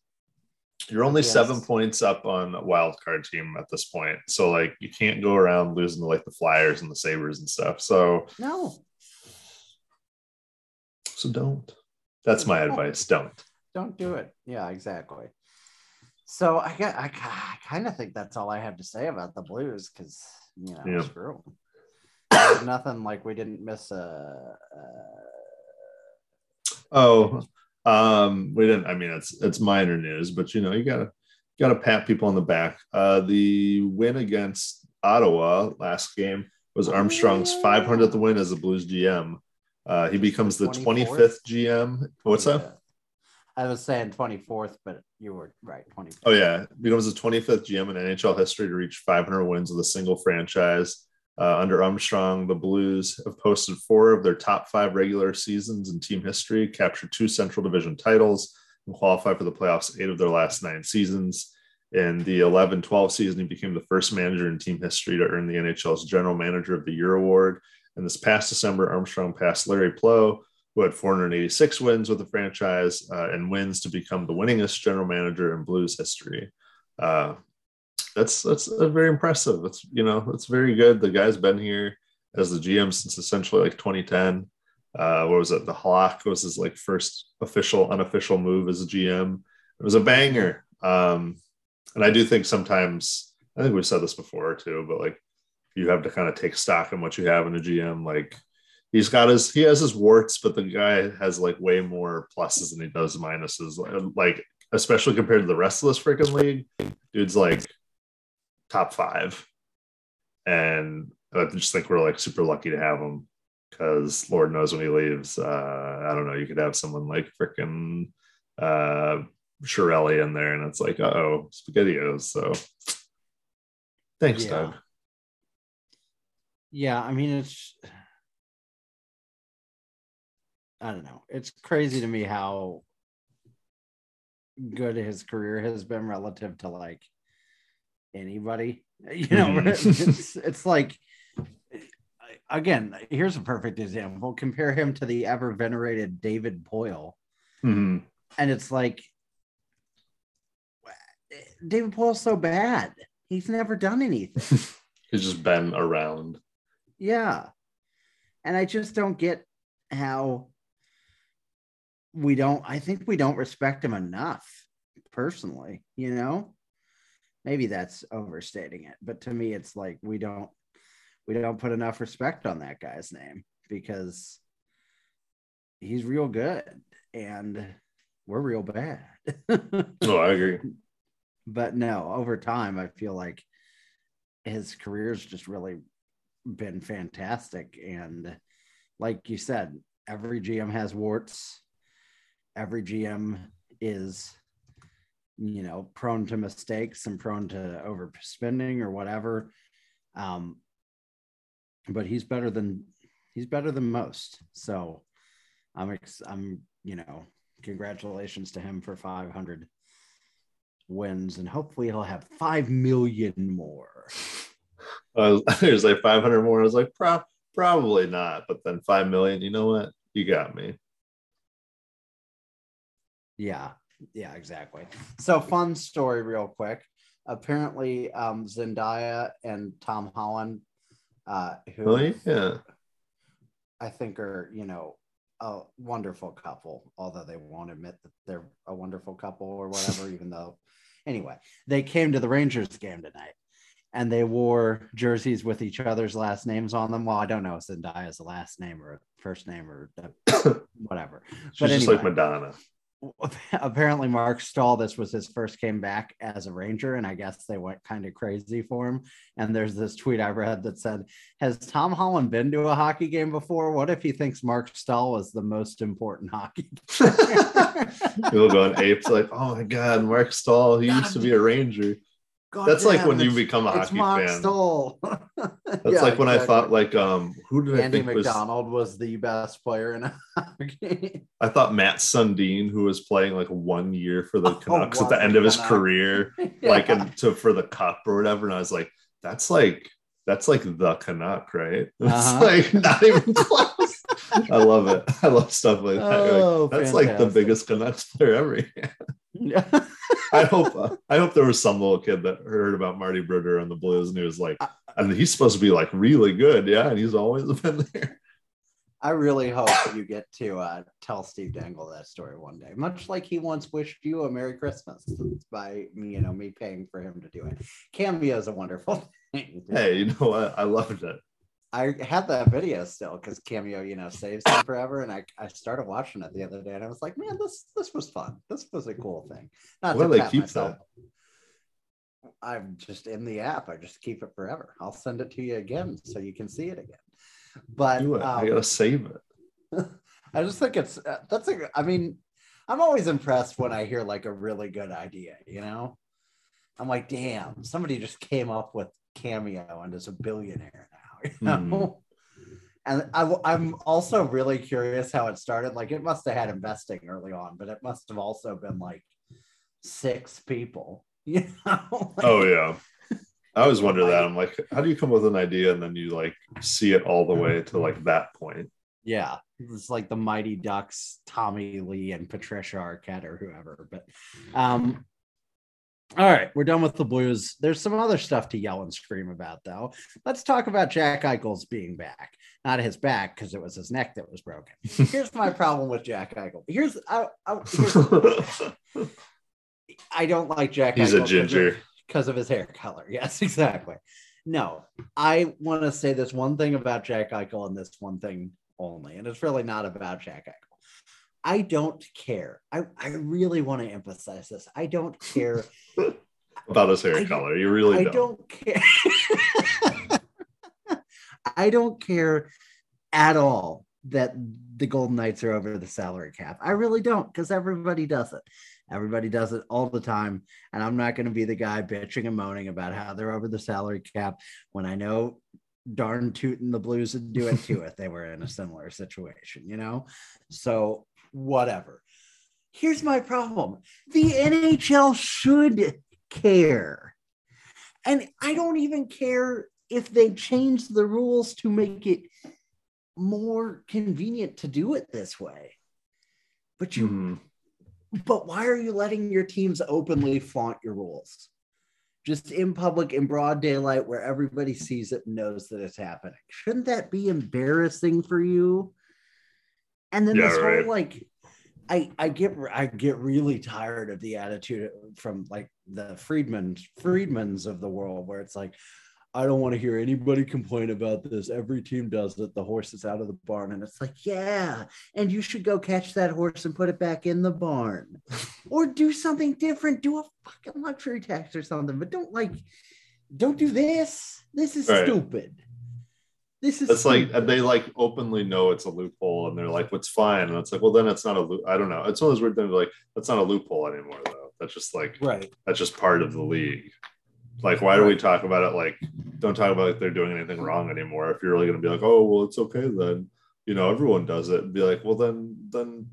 You're only yes. seven points up on a wild card team at this point. So, like, you can't go around losing to, like, the Flyers and the Sabres and stuff. So, no. So, don't. That's my don't. advice. Don't. Don't do it. Yeah, exactly. So, I, got, I, I kind of think that's all I have to say about the Blues because, you know, yeah. screw them. There's nothing like we didn't miss a. a... Oh. Um, we didn't, I mean, it's, it's minor news, but you know, you gotta, gotta pat people on the back. Uh, the win against Ottawa last game was Armstrong's five hundredth win as a Blues G M. Uh, he becomes the twenty-fifth G M. What's that? Yeah. I was saying twenty-fourth, but you were right. twenty-fifth. Oh yeah. Becomes the twenty-fifth G M in N H L history to reach five hundred wins with a single franchise. Uh, under Armstrong, the Blues have posted four of their top five regular seasons in team history, captured two Central Division titles, and qualified for the playoffs eight of their last nine seasons. In the eleven twelve season, he became the first manager in team history to earn the N H L's General Manager of the Year award. And this past December, Armstrong passed Larry Plow, who had four hundred eighty-six wins with the franchise uh, and wins to become the winningest general manager in Blues history. Uh, that's that's very impressive. That's, you know, that's very good. The guy's been here as the G M since essentially like twenty ten. Uh, what was it? The Hawk was his like first official, unofficial move as a G M. It was a banger. Um, and I do think sometimes, I think we've said this before too, but like you have to kind of take stock in what you have in a G M. Like he's got his, he has his warts, but the guy has like way more pluses than he does minuses. Like, especially compared to the rest of this freaking league, dude's like top five. And I just think we're like super lucky to have him because Lord knows when he leaves. Uh, I don't know. You could have someone like freaking uh, Chiarelli in there and it's like, uh-oh, SpaghettiOs. So thanks, yeah. Doug. Yeah, I mean, it's, I don't know. It's crazy to me how good his career has been relative to like anybody, you know. Mm. it's, it's like, again, here's a perfect example. Compare him to the ever venerated David Poile. Mm-hmm. And it's like, David Poile's so bad, he's never done anything. He's just been around. Yeah. And I just don't get how we don't, I think we don't respect him enough personally, you know. Maybe that's overstating it, but to me it's like we don't we don't put enough respect on that guy's name because he's real good and we're real bad. Oh, I agree. But no, over time I feel like his career's just really been fantastic, and like you said, every G M has warts. Every G M is, you know, prone to mistakes and prone to overspending or whatever. Um, but he's better than he's better than most. So I'm ex- I'm you know, congratulations to him for five hundred wins, and hopefully he'll have five million more. Uh, there's like five hundred more. I was like, Pro- probably not. But then five million. You know what? You got me. Yeah, yeah, exactly. So fun story real quick. Apparently, um, Zendaya and Tom Holland, uh, who really? Yeah. I think are, you know, a wonderful couple, although they won't admit that they're a wonderful couple or whatever, even though, anyway, they came to the Rangers game tonight and they wore jerseys with each other's last names on them. Well, I don't know if Zendaya is a last name or a first name or whatever. She's but just anyway, like Madonna. Apparently Mark Stahl, this was his first came back as a Ranger, and I guess they went kind of crazy for him. And there's this tweet I read that said, has Tom Holland been to a hockey game before? What if he thinks Mark Stahl was the most important hockey player? People going apes like, oh my god, Mark Stahl, he god used to be a Ranger. God that's damn, like when you become a hockey Mark fan. Stoll. That's yeah, like exactly. When I thought like um who did Andy I think McDonald was, was the best player in a hockey. I thought Matt Sundin, who was playing like one year for the Canucks oh, at the end of his Canucks. career, yeah. like in, to for the cup or whatever. And I was like, that's like that's like the Canuck, right? It's uh-huh. like not even close. I love it. I love stuff like that. Oh, like, that's fantastic. Like the biggest Canucks player ever. Yeah. I hope uh, I hope there was some little kid that heard about Marty Brodeur on the Blues and he was like, I mean, he's supposed to be like really good, yeah, and he's always been there. I really hope you get to uh, tell Steve Dangle that story one day, much like he once wished you a Merry Christmas by, you know, me paying for him to do it. Cameo is a wonderful thing. Hey, you know what? I loved it. I had that video still because Cameo, you know, saves them forever. And I, I started watching it the other day and I was like, man, this this was fun. This was a cool thing. Not well, to they keep myself. That? I'm just in the app. I just keep it forever. I'll send it to you again so you can see it again. But um, I gotta save it. I just think it's uh, that's a, I mean, I'm always impressed when I hear like a really good idea, you know? I'm like, damn, somebody just came up with Cameo and is a billionaire now. You know? Mm. And I, I'm also really curious how it started. Like it must have had investing early on, but it must have also been like six people, you know? Like, oh yeah, I always wonder like, that. I'm like, how do you come up with an idea and then you like see it all the way to like that point? Yeah, it's like the Mighty Ducks, Tommy Lee and Patricia Arquette or whoever. But um All right, we're done with the Blues. There's some other stuff to yell and scream about, though. Let's talk about Jack Eichel's being back. Not his back, because it was his neck that was broken. Here's my problem with Jack Eichel. Here's... I, I, here's I don't like Jack He's Eichel. He's a ginger. Because of his hair color. Yes, exactly. No, I want to say this one thing about Jack Eichel and this one thing only, and it's really not about Jack Eichel. I don't care. I, I really want to emphasize this. I don't care about his hair I, color. You really I don't. I don't care. I don't care at all that the Golden Knights are over the salary cap. I really don't, because everybody does it. Everybody does it all the time. And I'm not going to be the guy bitching and moaning about how they're over the salary cap when I know darn tootin' the Blues would do it to it. They were in a similar situation, you know? So, whatever. Here's my problem. The N H L should care. And I don't even care if they change the rules to make it more convenient to do it this way. But you, mm. but why are you letting your teams openly flaunt your rules? Just in public, in broad daylight, where everybody sees it and knows that it's happening. Shouldn't that be embarrassing for you? And then yeah, this right. whole like, I I get I get really tired of the attitude from like the Friedman Friedmans of the world, where it's like, I don't want to hear anybody complain about this. Every team does it. The horse is out of the barn, and it's like, yeah, and you should go catch that horse and put it back in the barn, or do something different. Do a fucking luxury tax or something, but don't like, don't do this. This is right. stupid. This is it's like, and they like openly know it's a loophole and they're like, what's fine. And it's like, well, then it's not a loop. I don't know. It's one of those weird things like, that's not a loophole anymore though. That's just like, right. That's just part of the league. Like, why do we talk about it? Like, don't talk about like they're doing anything wrong anymore. If you're really going to be like, oh, well, it's okay. Then, you know, everyone does it and be like, well, then, then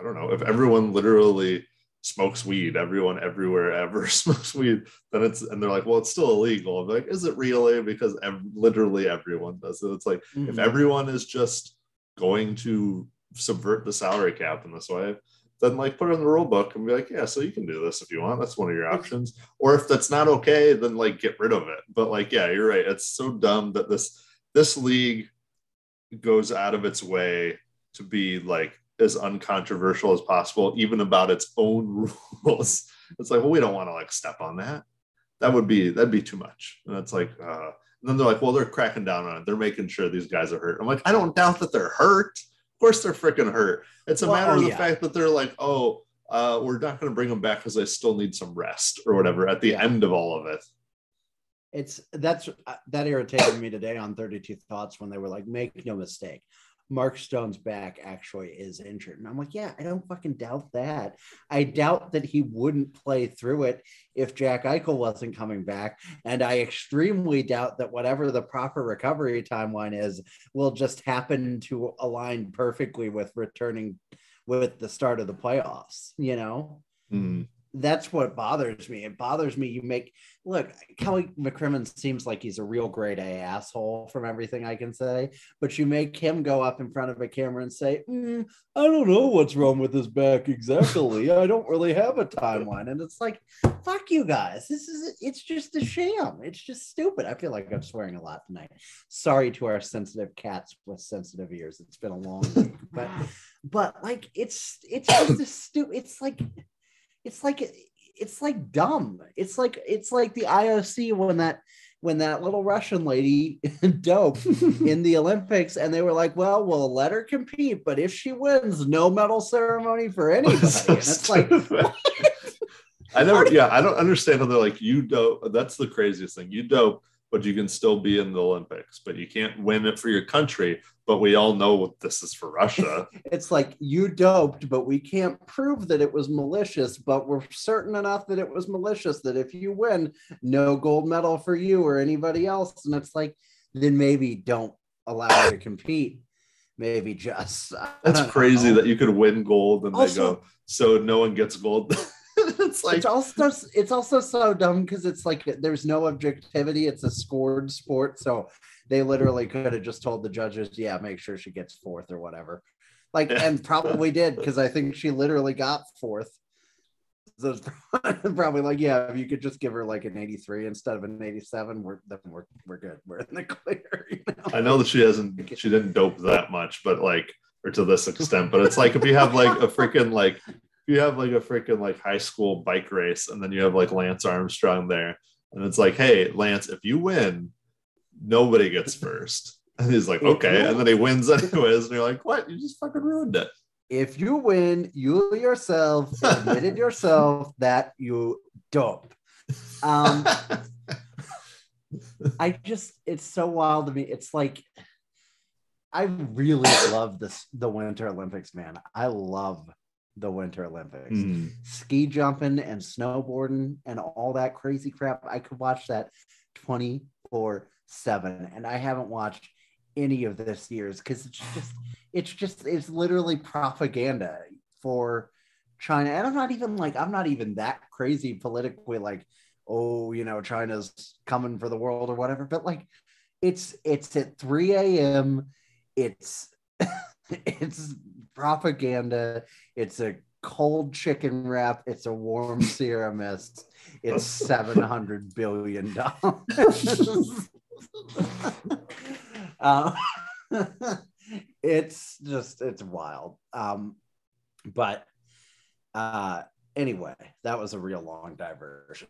I don't know if everyone literally smokes weed, everyone everywhere ever smokes weed, then it's, and they're like, well, it's still illegal. I'm like, is it really? Because ev- literally everyone does it. It's like, mm-hmm. if everyone is just going to subvert the salary cap in this way, then like put it in the rule book and be like, yeah, so you can do this if you want. That's one of your options. Or if that's not okay, then like get rid of it. But like, yeah, you're right. It's so dumb that this, this league goes out of its way to be like, as uncontroversial as possible, even about its own rules. It's like, well, we don't want to like step on that. That would be, that'd be too much. And it's like, uh, and then they're like, well, they're cracking down on it. They're making sure these guys are hurt. I'm like, I don't doubt that they're hurt. Of course they're freaking hurt. It's a well, matter of the yeah. fact that they're like, oh, uh, we're not going to bring them back because they still need some rest or whatever at the yeah. end of all of it. It's that's, uh, that irritated me today on thirty-two Thoughts when they were like, make no mistake, Mark Stone's back actually is injured. And I'm like, yeah, I don't fucking doubt that. I doubt that he wouldn't play through it if Jack Eichel wasn't coming back. And I extremely doubt that whatever the proper recovery timeline is will just happen to align perfectly with returning with the start of the playoffs, you know? Mm-hmm. That's what bothers me. It bothers me. You make, look, Kelly McCrimmon seems like he's a real grade A asshole from everything I can say, but you make him go up in front of a camera and say, mm, I don't know what's wrong with his back exactly. I don't really have a timeline. And it's like, fuck you guys. This is, it's just a sham. It's just stupid. I feel like I'm swearing a lot tonight. Sorry to our sensitive cats with sensitive ears. It's been a long week, but, but like, it's, it's just a stupid, it's like, It's like it's like dumb. It's like it's like the I O C when that when that little Russian lady doped in the Olympics, and they were like, "Well, we'll let her compete, but if she wins, no medal ceremony for anybody." So and it's stupid. Like, I never, yeah, I don't understand how they're like, "You dope." That's the craziest thing. You dope, but you can still be in the Olympics, but you can't win it for your country. But we all know what this is for Russia. It's like, you doped, but we can't prove that it was malicious, but we're certain enough that it was malicious that if you win, no gold medal for you or anybody else. And it's like, then maybe don't allow her to compete. Maybe just. That's crazy know. that you could win gold and also, they go, so no one gets gold. It's like it's also it's also so dumb because it's like there's no objectivity. It's a scored sport, so they literally could have just told the judges, "Yeah, make sure she gets fourth or whatever," like, and probably did because I think she literally got fourth. is probably like, yeah, if you could just give her like an eighty-three instead of an eighty-seven, we're then we're we're good. We're in the clear. You know? I know that she hasn't, she didn't dope that much, but like, or to this extent, but it's like if you have like a freaking like, you have like a freaking like high school bike race, and then you have like Lance Armstrong there, and it's like, hey, Lance, if you win, nobody gets first. And he's like, okay, and then he wins anyways, and you're like, what? You just fucking ruined it. If you win, you yourself admitted yourself that you dope. Um, I just, it's so wild to me. It's like, I really love this, the Winter Olympics, man. I love the Winter Olympics. Mm. Ski jumping and snowboarding and all that crazy crap. I could watch that twenty-four seven, and I haven't watched any of this year's because it's just, it's just, it's literally propaganda for China. And I'm not even like, I'm not even that crazy politically, like, oh, you know, China's coming for the world or whatever. But like, it's, it's at three a.m. It's, it's propaganda. It's a cold chicken wrap. It's a warm Sierra Mist. It's seven hundred billion dollars. um, it's just, it's wild. Um, but uh, anyway, that was a real long diversion.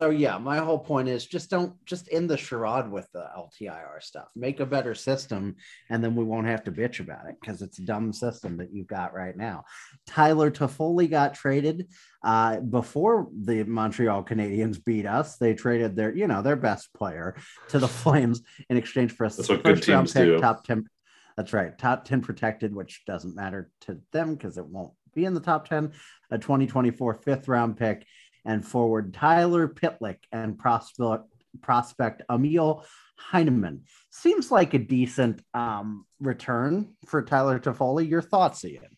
So yeah, my whole point is just don't, just end the charade with the L T I R stuff. Make a better system, and then we won't have to bitch about it because it's a dumb system that you've got right now. Tyler Toffoli got traded uh, before the Montreal Canadiens beat us. They traded their, you know, their best player to the Flames in exchange for a first round pick, top ten. That's right, top ten protected, which doesn't matter to them because it won't be in the top ten. A twenty twenty-four fifth round pick, and forward Tyler Pitlick and prospect, prospect Emil Heineman. Seems like a decent um, return for Tyler Toffoli. Your thoughts, Ian?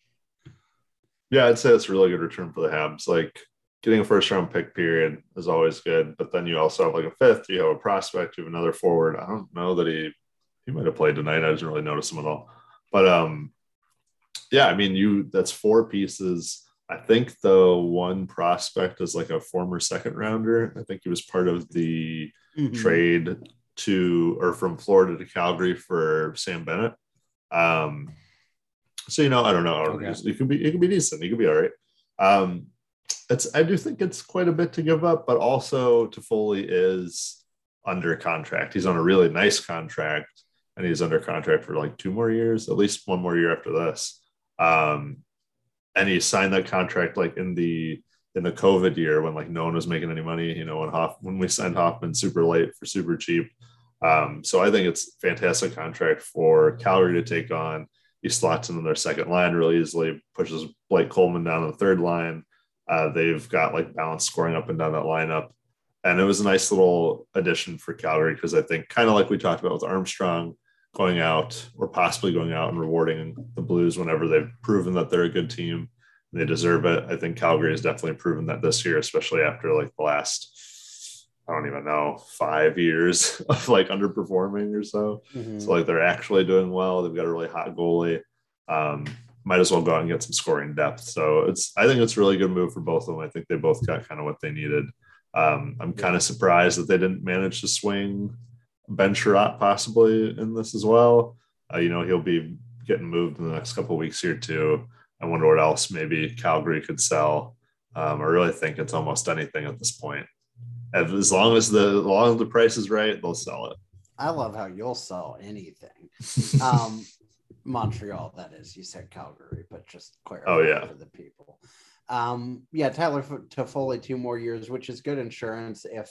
Yeah, I'd say it's a really good return for the Habs. Like, getting a first-round pick period is always good, but then you also have like a fifth, you have a prospect, you have another forward. I don't know that he – he might have played tonight. I didn't really notice him at all. But, um, yeah, I mean, you – that's four pieces – I think the one prospect is like a former second rounder. I think he was part of the mm-hmm. trade to, or from Florida to Calgary for Sam Bennett. Um, so, you know, I don't know. Okay. It could be, it could be decent. It could be all right. Um, it's, I do think it's quite a bit to give up, but also Toffoli is under contract. He's on a really nice contract, and he's under contract for like two more years, at least one more year after this. Um, And he signed that contract like in the in the COVID year when like no one was making any money, you know, when Hoff when we signed Hoffman super late for super cheap. Um, so I think it's a fantastic contract for Calgary to take on. He slots into their second line really easily, pushes Blake Coleman down to the third line. Uh, they've got like balanced scoring up and down that lineup. And it was a nice little addition for Calgary because I think kind of like we talked about with Armstrong, going out or possibly going out and rewarding the Blues whenever they've proven that they're a good team and they deserve it. I think Calgary has definitely proven that this year, especially after like the last, I don't even know, five years of like underperforming or so. Mm-hmm. So like they're actually doing well. They've got a really hot goalie. Um, might as well go out and get some scoring depth. So it's, I think it's a really good move for both of them. I think they both got kind of what they needed. Um, I'm kind of surprised that they didn't manage to swing Ben Chiarot possibly in this as well. Uh, you know, he'll be getting moved in the next couple of weeks here too. I wonder what else maybe Calgary could sell. Um, I really think it's almost anything at this point. As long as the, as long as the price is right, they'll sell it. I love how you'll sell anything. Um, Montreal, that is. You said Calgary, but just clarify oh, yeah. for the people. Um, yeah, Tyler Toffoli, two more years, which is good insurance if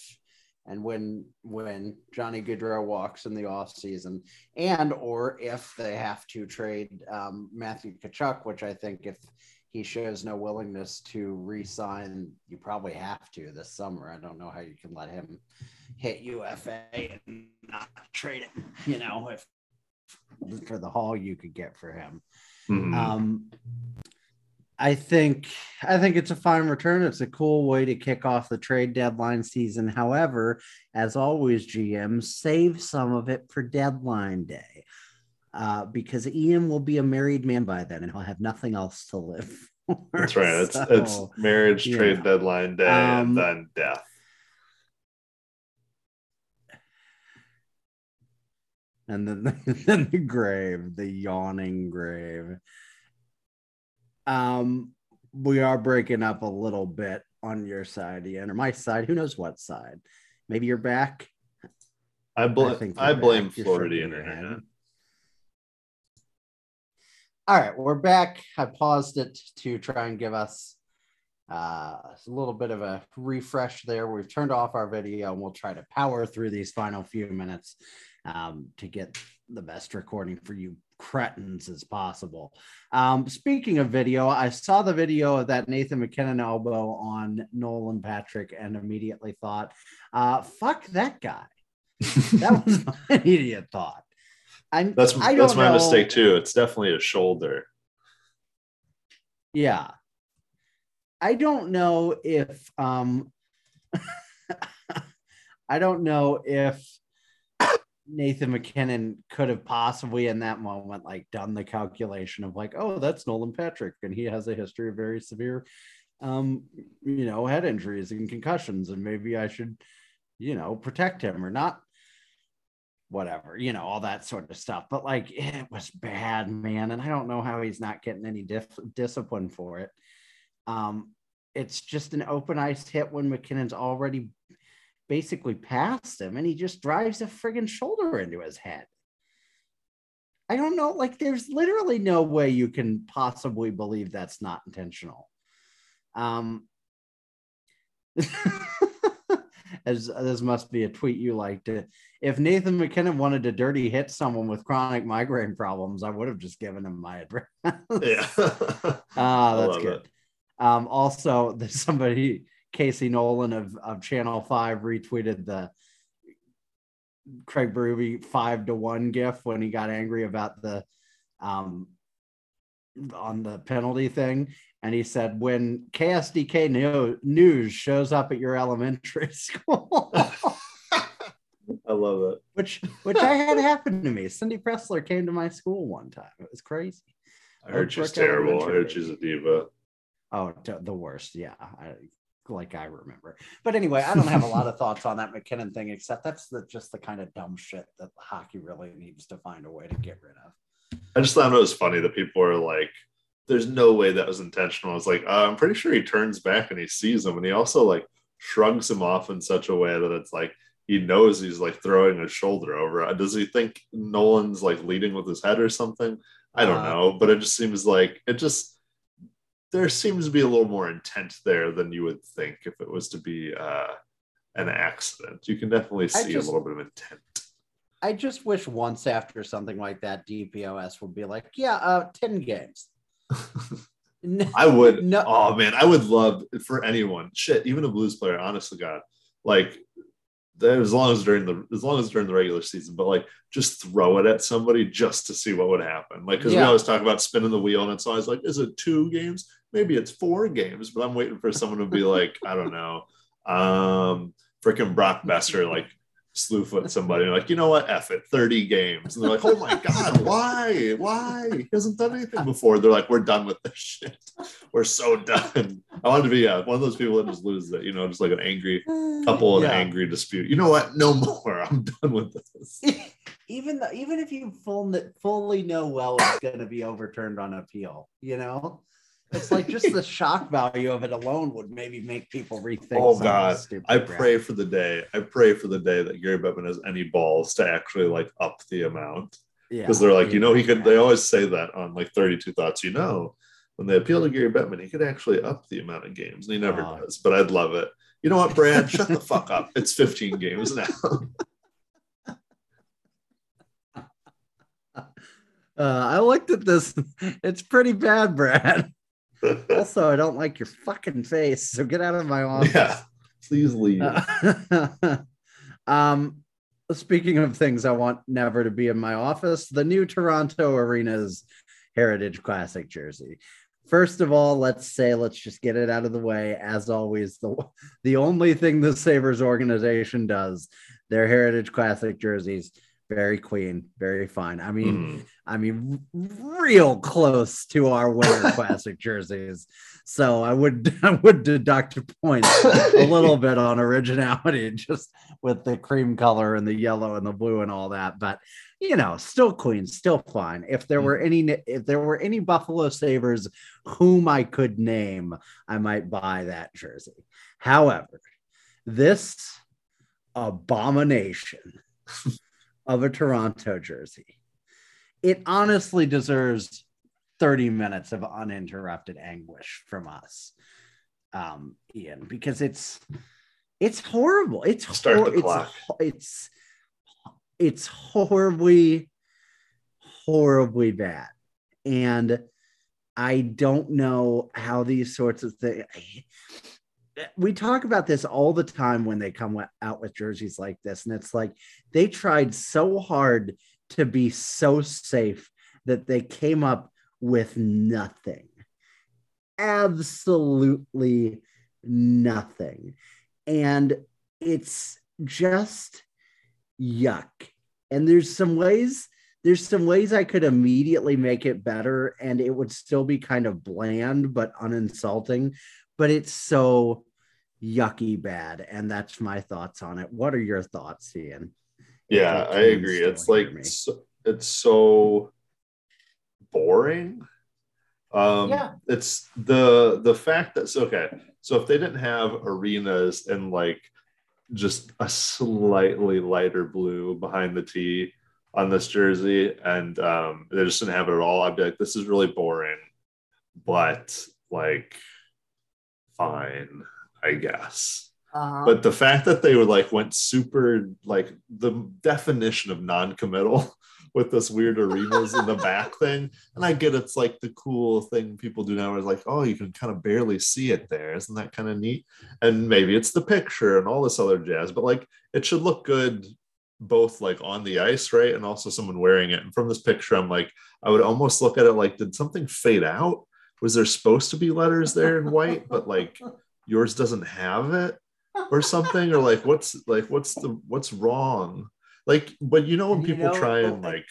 and when when Johnny Gaudreau walks in the offseason, and or if they have to trade um, Matthew Tkachuk, which I think if he shows no willingness to re-sign, you probably have to this summer. I don't know how you can let him hit U F A and not trade him, you know, if for the haul you could get for him. Mm-hmm. Um, I think I think it's a fine return. It's a cool way to kick off the trade deadline season. However, as always, G M, save some of it for deadline day uh, because Ian will be a married man by then and he'll have nothing else to live That's right. It's so, it's marriage, yeah. trade deadline day, um, and then death. And then, then the grave, the yawning grave. Um, we are breaking up a little bit on your side, Ian, or my side. Who knows what side? Maybe you're back. I, bl- I, think I blame Floridian internet. All right, we're back. I paused it to try and give us uh, a little bit of a refresh there. We've turned off our video, and we'll try to power through these final few minutes um, to get the best recording for you cretins as possible. Um, speaking of video, I saw the video of that Nathan McKinnon elbow on Nolan Patrick and immediately thought, uh, fuck that guy. That was my immediate thought. I'm, that's I don't that's my know. mistake too. It's definitely a shoulder. Yeah, I don't know if um, I don't know if Nathan McKinnon could have possibly in that moment like done the calculation of like, oh, that's Nolan Patrick, and he has a history of very severe, um, you know, head injuries and concussions, and maybe I should, you know, protect him or not. Whatever, you know, all that sort of stuff. But like, it was bad, man. And I don't know how he's not getting any dif- discipline for it. Um, it's just an open ice hit when McKinnon's already basically passed him, and he just drives a friggin' shoulder into his head. I don't know. Like, there's literally no way you can possibly believe that's not intentional. Um, as this must be a tweet you liked it. If Nathan McKinnon wanted to dirty hit someone with chronic migraine problems, I would have just given him my address. Yeah. Ah, that's good. Um, also, there's somebody, Casey Nolan of, of Channel five retweeted the Craig Berube five to one gif when he got angry about the um, on the penalty thing. And he said, when K S D K News shows up at your elementary school. I love it. Which which I had happened to me. Cindy Pressler came to my school one time. It was crazy. I heard Oak she's Brook terrible. Elementary. I heard she's a diva. Oh, the worst. Yeah, I, like I remember. But anyway, I don't have a lot of thoughts on that McKinnon thing, except that's the, just the kind of dumb shit that hockey really needs to find a way to get rid of. I just thought it was funny that people are like, there's no way that was intentional. I was like, uh, I'm pretty sure he turns back and he sees him. And he also like shrugs him off in such a way that it's like, he knows he's like throwing his shoulder over. Does he think Nolan's like leading with his head or something? I don't uh, know. But it just seems like it just, there seems to be a little more intent there than you would think if it was to be uh, an accident. You can definitely see just, a little bit of intent. I just wish once after something like that, D P O S would be like, yeah, uh, ten games. no, I would no. Oh man, I would love for anyone, shit, even a Blues player, honest to God, like as long as during the as long as during the regular season, but like just throw it at somebody just to see what would happen. Like because yeah. we always talk about spinning the wheel, and it's always like, is it two games? Maybe it's four games, but I'm waiting for someone to be like, I don't know, um, freaking Brock Besser like slew foot somebody. You're like, you know what? F it, thirty games. And they're like, oh my God, why? Why? He hasn't done anything before. They're like, we're done with this shit. We're so done. I wanted to be uh, one of those people that just loses it, you know, just like an angry couple, yeah. an angry dispute. You know what? No more. I'm done with this. Even though, even if you full, fully know well it's going to be overturned on appeal, you know? It's like just the shock value of it alone would maybe make people rethink. Oh God! I pray crap. for the day. I pray for the day that Gary Bettman has any balls to actually like up the amount. Yeah. Because they're like, you know, he could. They always say that on like thirty-two Thoughts. You know, when they appeal to Gary Bettman, he could actually up the amount of games, and he never oh. does. But I'd love it. You know what, Brad? Shut the fuck up. It's fifteen games now. uh, I looked at this. It's pretty bad, Brad. Also, I don't like your fucking face, so get out of my office. Yeah, please leave. Uh, um, speaking of things I want never to be in my office, the new Toronto Arena's Heritage Classic jersey. First of all, let's say, let's just get it out of the way. As always, the, the only thing the Sabres organization does, their Heritage Classic jerseys very clean, very fine. I mean, mm. I mean, real close to our Winter Classic jerseys. So I would, I would deduct points a little bit on originality, just with the cream color and the yellow and the blue and all that. But you know, still clean, still fine. If there mm. were any, if there were any Buffalo Sabres whom I could name, I might buy that jersey. However, this abomination of a Toronto jersey, it honestly deserves thirty minutes of uninterrupted anguish from us, um, Ian, because it's it's horrible. It's start hor- the clock. It's, it's it's horribly, horribly bad, and I don't know how these sorts of things. I, We talk about this all the time when they come out with jerseys like this, and it's like they tried so hard to be so safe that they came up with nothing. Absolutely nothing. And it's just yuck. And there's some ways, there's some ways I could immediately make it better, and it would still be kind of bland but uninsulting, but it's so yucky bad, and that's my thoughts on it. What are your thoughts, Ian? Yeah, I agree. It's like so, it's so boring. Um yeah. It's the the fact that so okay, so if they didn't have arenas and like just a slightly lighter blue behind the T on this jersey, and um they just didn't have it at all, I'd be like, this is really boring, but like fine, I guess. Uh-huh. But the fact that they were like went super like the definition of non-committal with this weird arenas in the back thing, and I get it's like the cool thing people do now is like, oh, you can kind of barely see it there, isn't that kind of neat? And maybe it's the picture and all this other jazz, but like it should look good both like on the ice, right, and also someone wearing it. And from this picture, I'm like, I would almost look at it like, did something fade out? Was there supposed to be letters there in white, but like yours doesn't have it or something? Or like, what's like, what's the, what's wrong? Like, but you know, when people you know, try and like,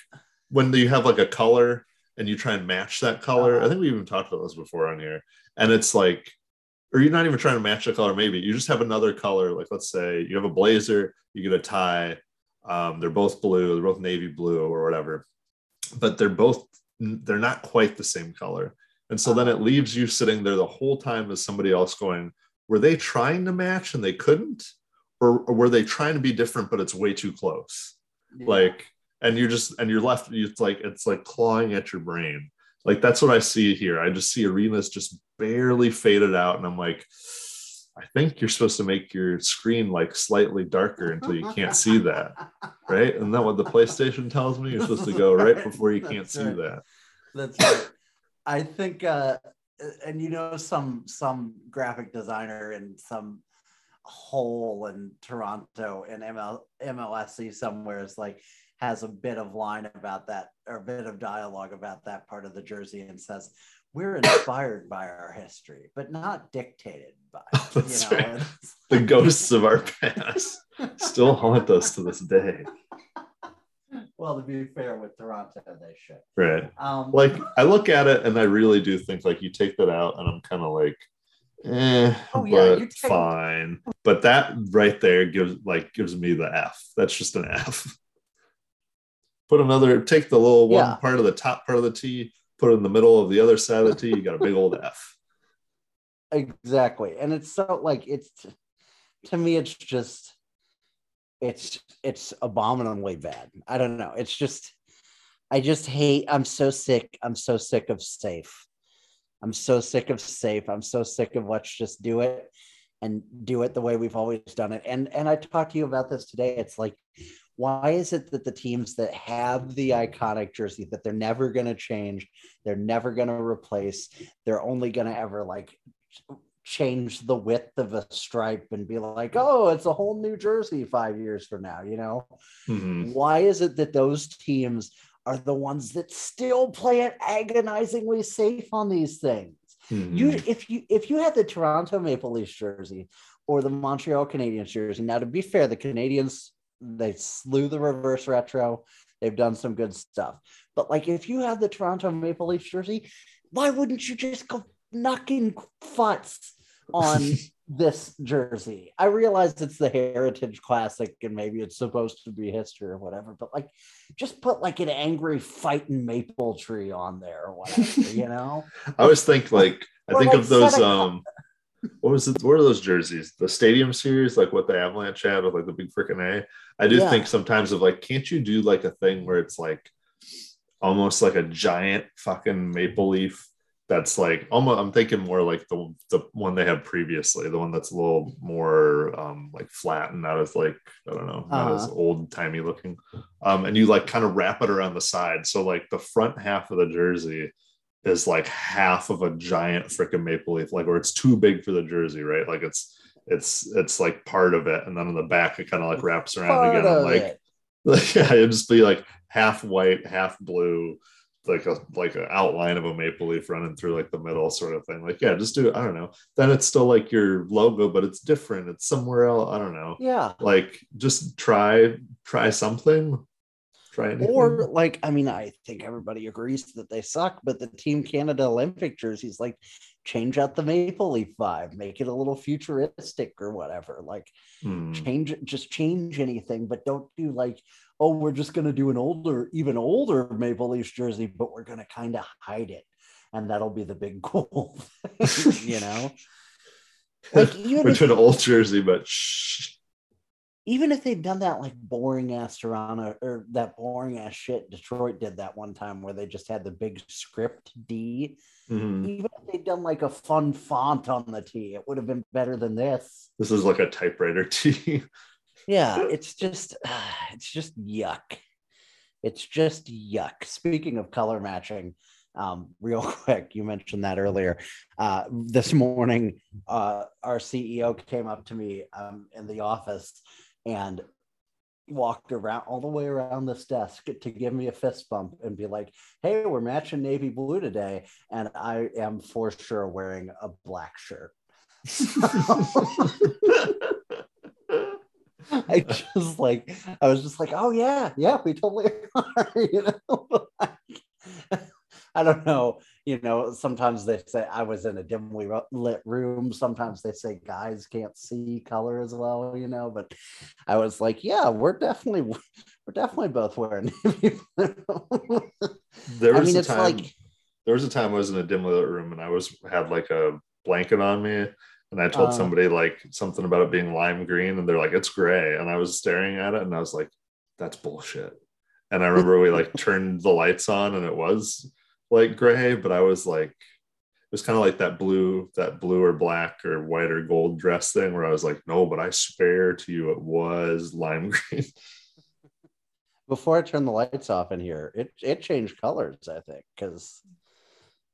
when you have like a color and you try and match that color, uh, I think we even talked about this before on here. And it's like, or you're not even trying to match the color. Maybe you just have another color. Like, let's say you have a blazer, you get a tie. Um, they're both blue. They're both navy blue or whatever, but they're both, they're not quite the same color. And so then it leaves you sitting there the whole time as somebody else going, were they trying to match and they couldn't? Or, or were they trying to be different, but it's way too close? Yeah. Like, and you're just, and you're left, it's like, it's like clawing at your brain. Like, that's what I see here. I just see arenas just barely faded out. And I'm like, I think you're supposed to make your screen like slightly darker until you can't see that. Right. And then what the PlayStation tells me, you're supposed to go right before you can't that's see right. that. That's right. I think, uh, and you know, some some graphic designer in some hole in Toronto and M L S C somewhere is like, has a bit of line about that or a bit of dialogue about that part of the jersey and says, we're inspired by our history, but not dictated by it. That's you know? Right. The ghosts of our past still haunt us to this day. Well, to be fair with Toronto, they should. Right. Um, like, I look at it and I really do think, like, you take that out and I'm kind of like, eh, oh, yeah, but take- fine. But that right there gives, like, gives me the F. That's just an F. Put another, take the little one yeah. part of the top part of the T, put it in the middle of the other side of the T, you got a big old F. Exactly. And it's so, like, it's, to me, it's just, It's it's abominably bad. I don't know. It's just, I just hate, I'm so sick. I'm so sick of safe. I'm so sick of safe. I'm so sick of let's just do it and do it the way we've always done it. And and I talked to you about this today. It's like, why is it that the teams that have the iconic jersey that they're never going to change, they're never going to replace, they're only going to ever like change the width of a stripe and be like, oh, it's a whole new jersey five years from now, you know? Mm-hmm. Why is it that those teams are the ones that still play it agonizingly safe on these things? Mm-hmm. You, if you if you had the Toronto Maple Leafs jersey or the Montreal Canadiens jersey, now to be fair, the Canadiens They slew the reverse retro. They've done some good stuff. But, like, if you have the Toronto Maple Leafs jersey, why wouldn't you just go knocking futz on this jersey? I realize it's the Heritage Classic and maybe it's supposed to be history or whatever, but, like, just put, like, an angry fighting maple tree on there or whatever, you know? I always think, like, I or think like of those, um... What was it? What are those jerseys? The Stadium Series, like what the Avalanche had with like the big freaking A. I do yeah. think sometimes of like, can't you do like a thing where it's like almost like a giant fucking maple leaf that's like almost? I'm thinking more like the the one they had previously, the one that's a little more um, like flat and not as like I don't know, not uh-huh. as old timey looking. Um, and you like kind of wrap it around the side, so like the front half of the jersey is like half of a giant freaking maple leaf, like, or it's too big for the jersey, right? Like it's it's it's like part of it, and then on the back it kind of like wraps around part again. I'm like, like yeah, it'd just be like half white, half blue, like a like an outline of a maple leaf running through like the middle sort of thing. Like, yeah, just do it. I don't know. Then it's still like your logo, but it's different. It's somewhere else. I don't know. Yeah. Like just try try something. Anything. Or like, I mean, I think everybody agrees that they suck, but the Team Canada Olympic jerseys, like, change out the maple leaf vibe, make it a little futuristic or whatever. Like, mm. change, just change anything, but don't do like, oh, we're just going to do an older, even older Maple Leafs jersey, but we're going to kind of hide it, and that'll be the big goal, you know? Like, even we're if- an old jersey, but shh. Even if they've done that like boring ass Toronto or that boring ass shit Detroit did that one time where they just had the big script D, mm-hmm. even if they'd done like a fun font on the T, it would have been better than this. This is like a typewriter T. Yeah, it's just, it's just yuck. It's just yuck. Speaking of color matching, um, real quick, you mentioned that earlier. Uh, this morning, uh, our C E O came up to me um, in the office and walked around all the way around this desk to give me a fist bump and be like, hey, we're matching navy blue today. And I am for sure wearing a black shirt. I just like, I was just like, oh yeah, yeah, we totally are, you know? I don't know. You know, sometimes they say I was in a dimly lit room. Sometimes they say guys can't see color as well, you know, but I was like, yeah, we're definitely, we're definitely both wearing navy blue. There was I mean, a it's time, like, there was a time I was in a dimly lit room and I was, had like a blanket on me and I told um, somebody like something about it being lime green and they're like, it's gray. And I was staring at it and I was like, that's bullshit. And I remember we like turned the lights on and it was like gray, but I was like, it was kind of like that blue, that blue or black or white or gold dress thing where I was like, no, but I swear to you, it was lime green. Before I turned the lights off in here, it it changed colors, I think, because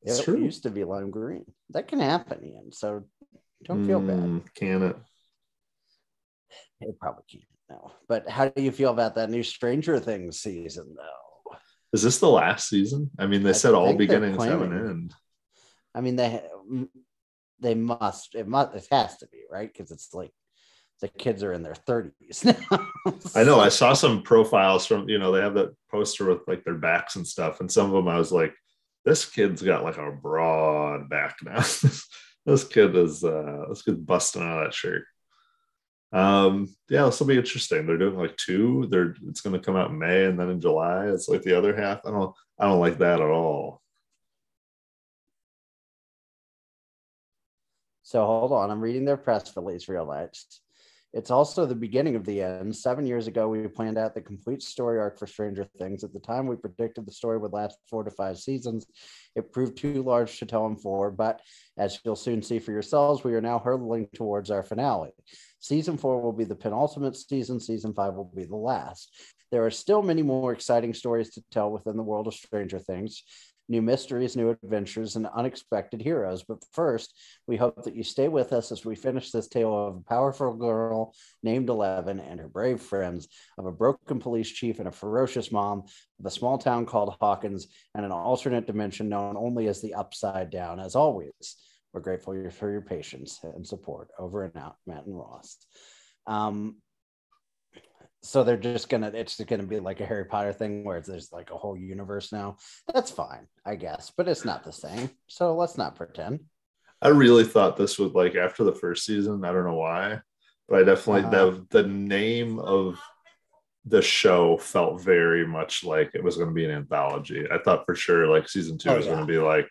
it true. used to be lime green. That can happen, Ian. So don't feel mm, bad. Can it? It probably can't now. But how do you feel about that new Stranger Things season, though? Is this the last season? I mean, they I said all beginnings have an end. I mean, they they must it must it has to be right because it's like the kids are in their thirties now. So. I know. I saw some profiles from you know they have that poster with like their backs and stuff, and some of them I was like, this kid's got like a broad back now. This kid is uh, this kid's busting out of that shirt. Um, yeah, this will be interesting. They're doing like two. They're it's going to come out in May and then in July. It's like the other half. I don't. I don't like that at all. So hold on, I'm reading their press release. Realized it's also the beginning of the end. Seven years ago, we planned out the complete story arc for Stranger Things. At the time, we predicted the story would last four to five seasons. It proved too large to tell in four, but as you'll soon see for yourselves, we are now hurtling towards our finale. Season four will be the penultimate season. Season five will be the last. There are still many more exciting stories to tell within the world of Stranger Things, new mysteries, new adventures, and unexpected heroes. But first, we hope that you stay with us as we finish this tale of a powerful girl named Eleven and her brave friends, of a broken police chief and a ferocious mom, of a small town called Hawkins, and an alternate dimension known only as the Upside Down. As always, we're grateful for your patience and support. Over and out, Matt and Ross. Um, So they're just going to, it's going to be like a Harry Potter thing where there's like a whole universe now. That's fine, I guess, but it's not the same. So let's not pretend. I really thought this would, like, after the first season, I don't know why, but I definitely, uh, the, the name of the show felt very much like it was going to be an anthology. I thought for sure, like, season two oh, was yeah. going to be like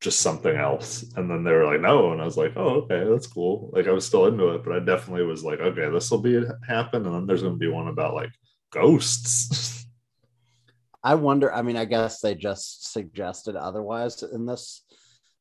just something else. And then they were like, no. And I was like, oh, okay, that's cool. Like, I was still into it, but I definitely was like, okay, this will be happen. And then there's going to be one about like ghosts. I wonder, I mean, I guess they just suggested otherwise in this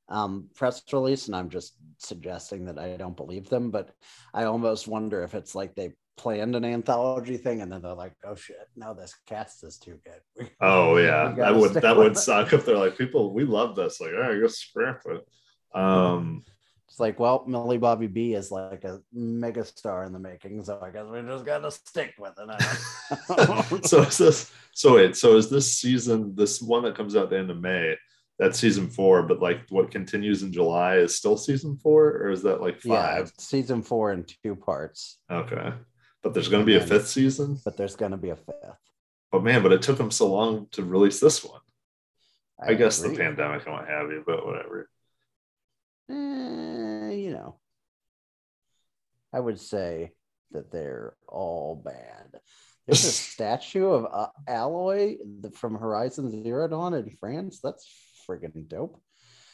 um, press release. And I'm just suggesting that I don't believe them, but I almost wonder if it's like they planned an anthology thing and then they're like, oh shit, no, this cast is too good. Oh yeah, that would that would suck if they're like, people, we love this, like, all right, go scrap it. Um it's like, well, Millie Bobby B is like a mega star in the making, so I guess we just gotta stick with it. so is this so wait so is this season, this one that comes out at the end of May, that's season four, but like what continues in July is still season four, or is that like five? Yeah, season four in two parts. Okay. But there's going to be a fifth season? But there's going to be a fifth. But man, but it took them so long to release this one. I, I guess agree. The pandemic and what have you, but whatever. Eh, you know. I would say that they're all bad. There's a statue of uh, Alloy from Horizon Zero Dawn in France. That's freaking dope.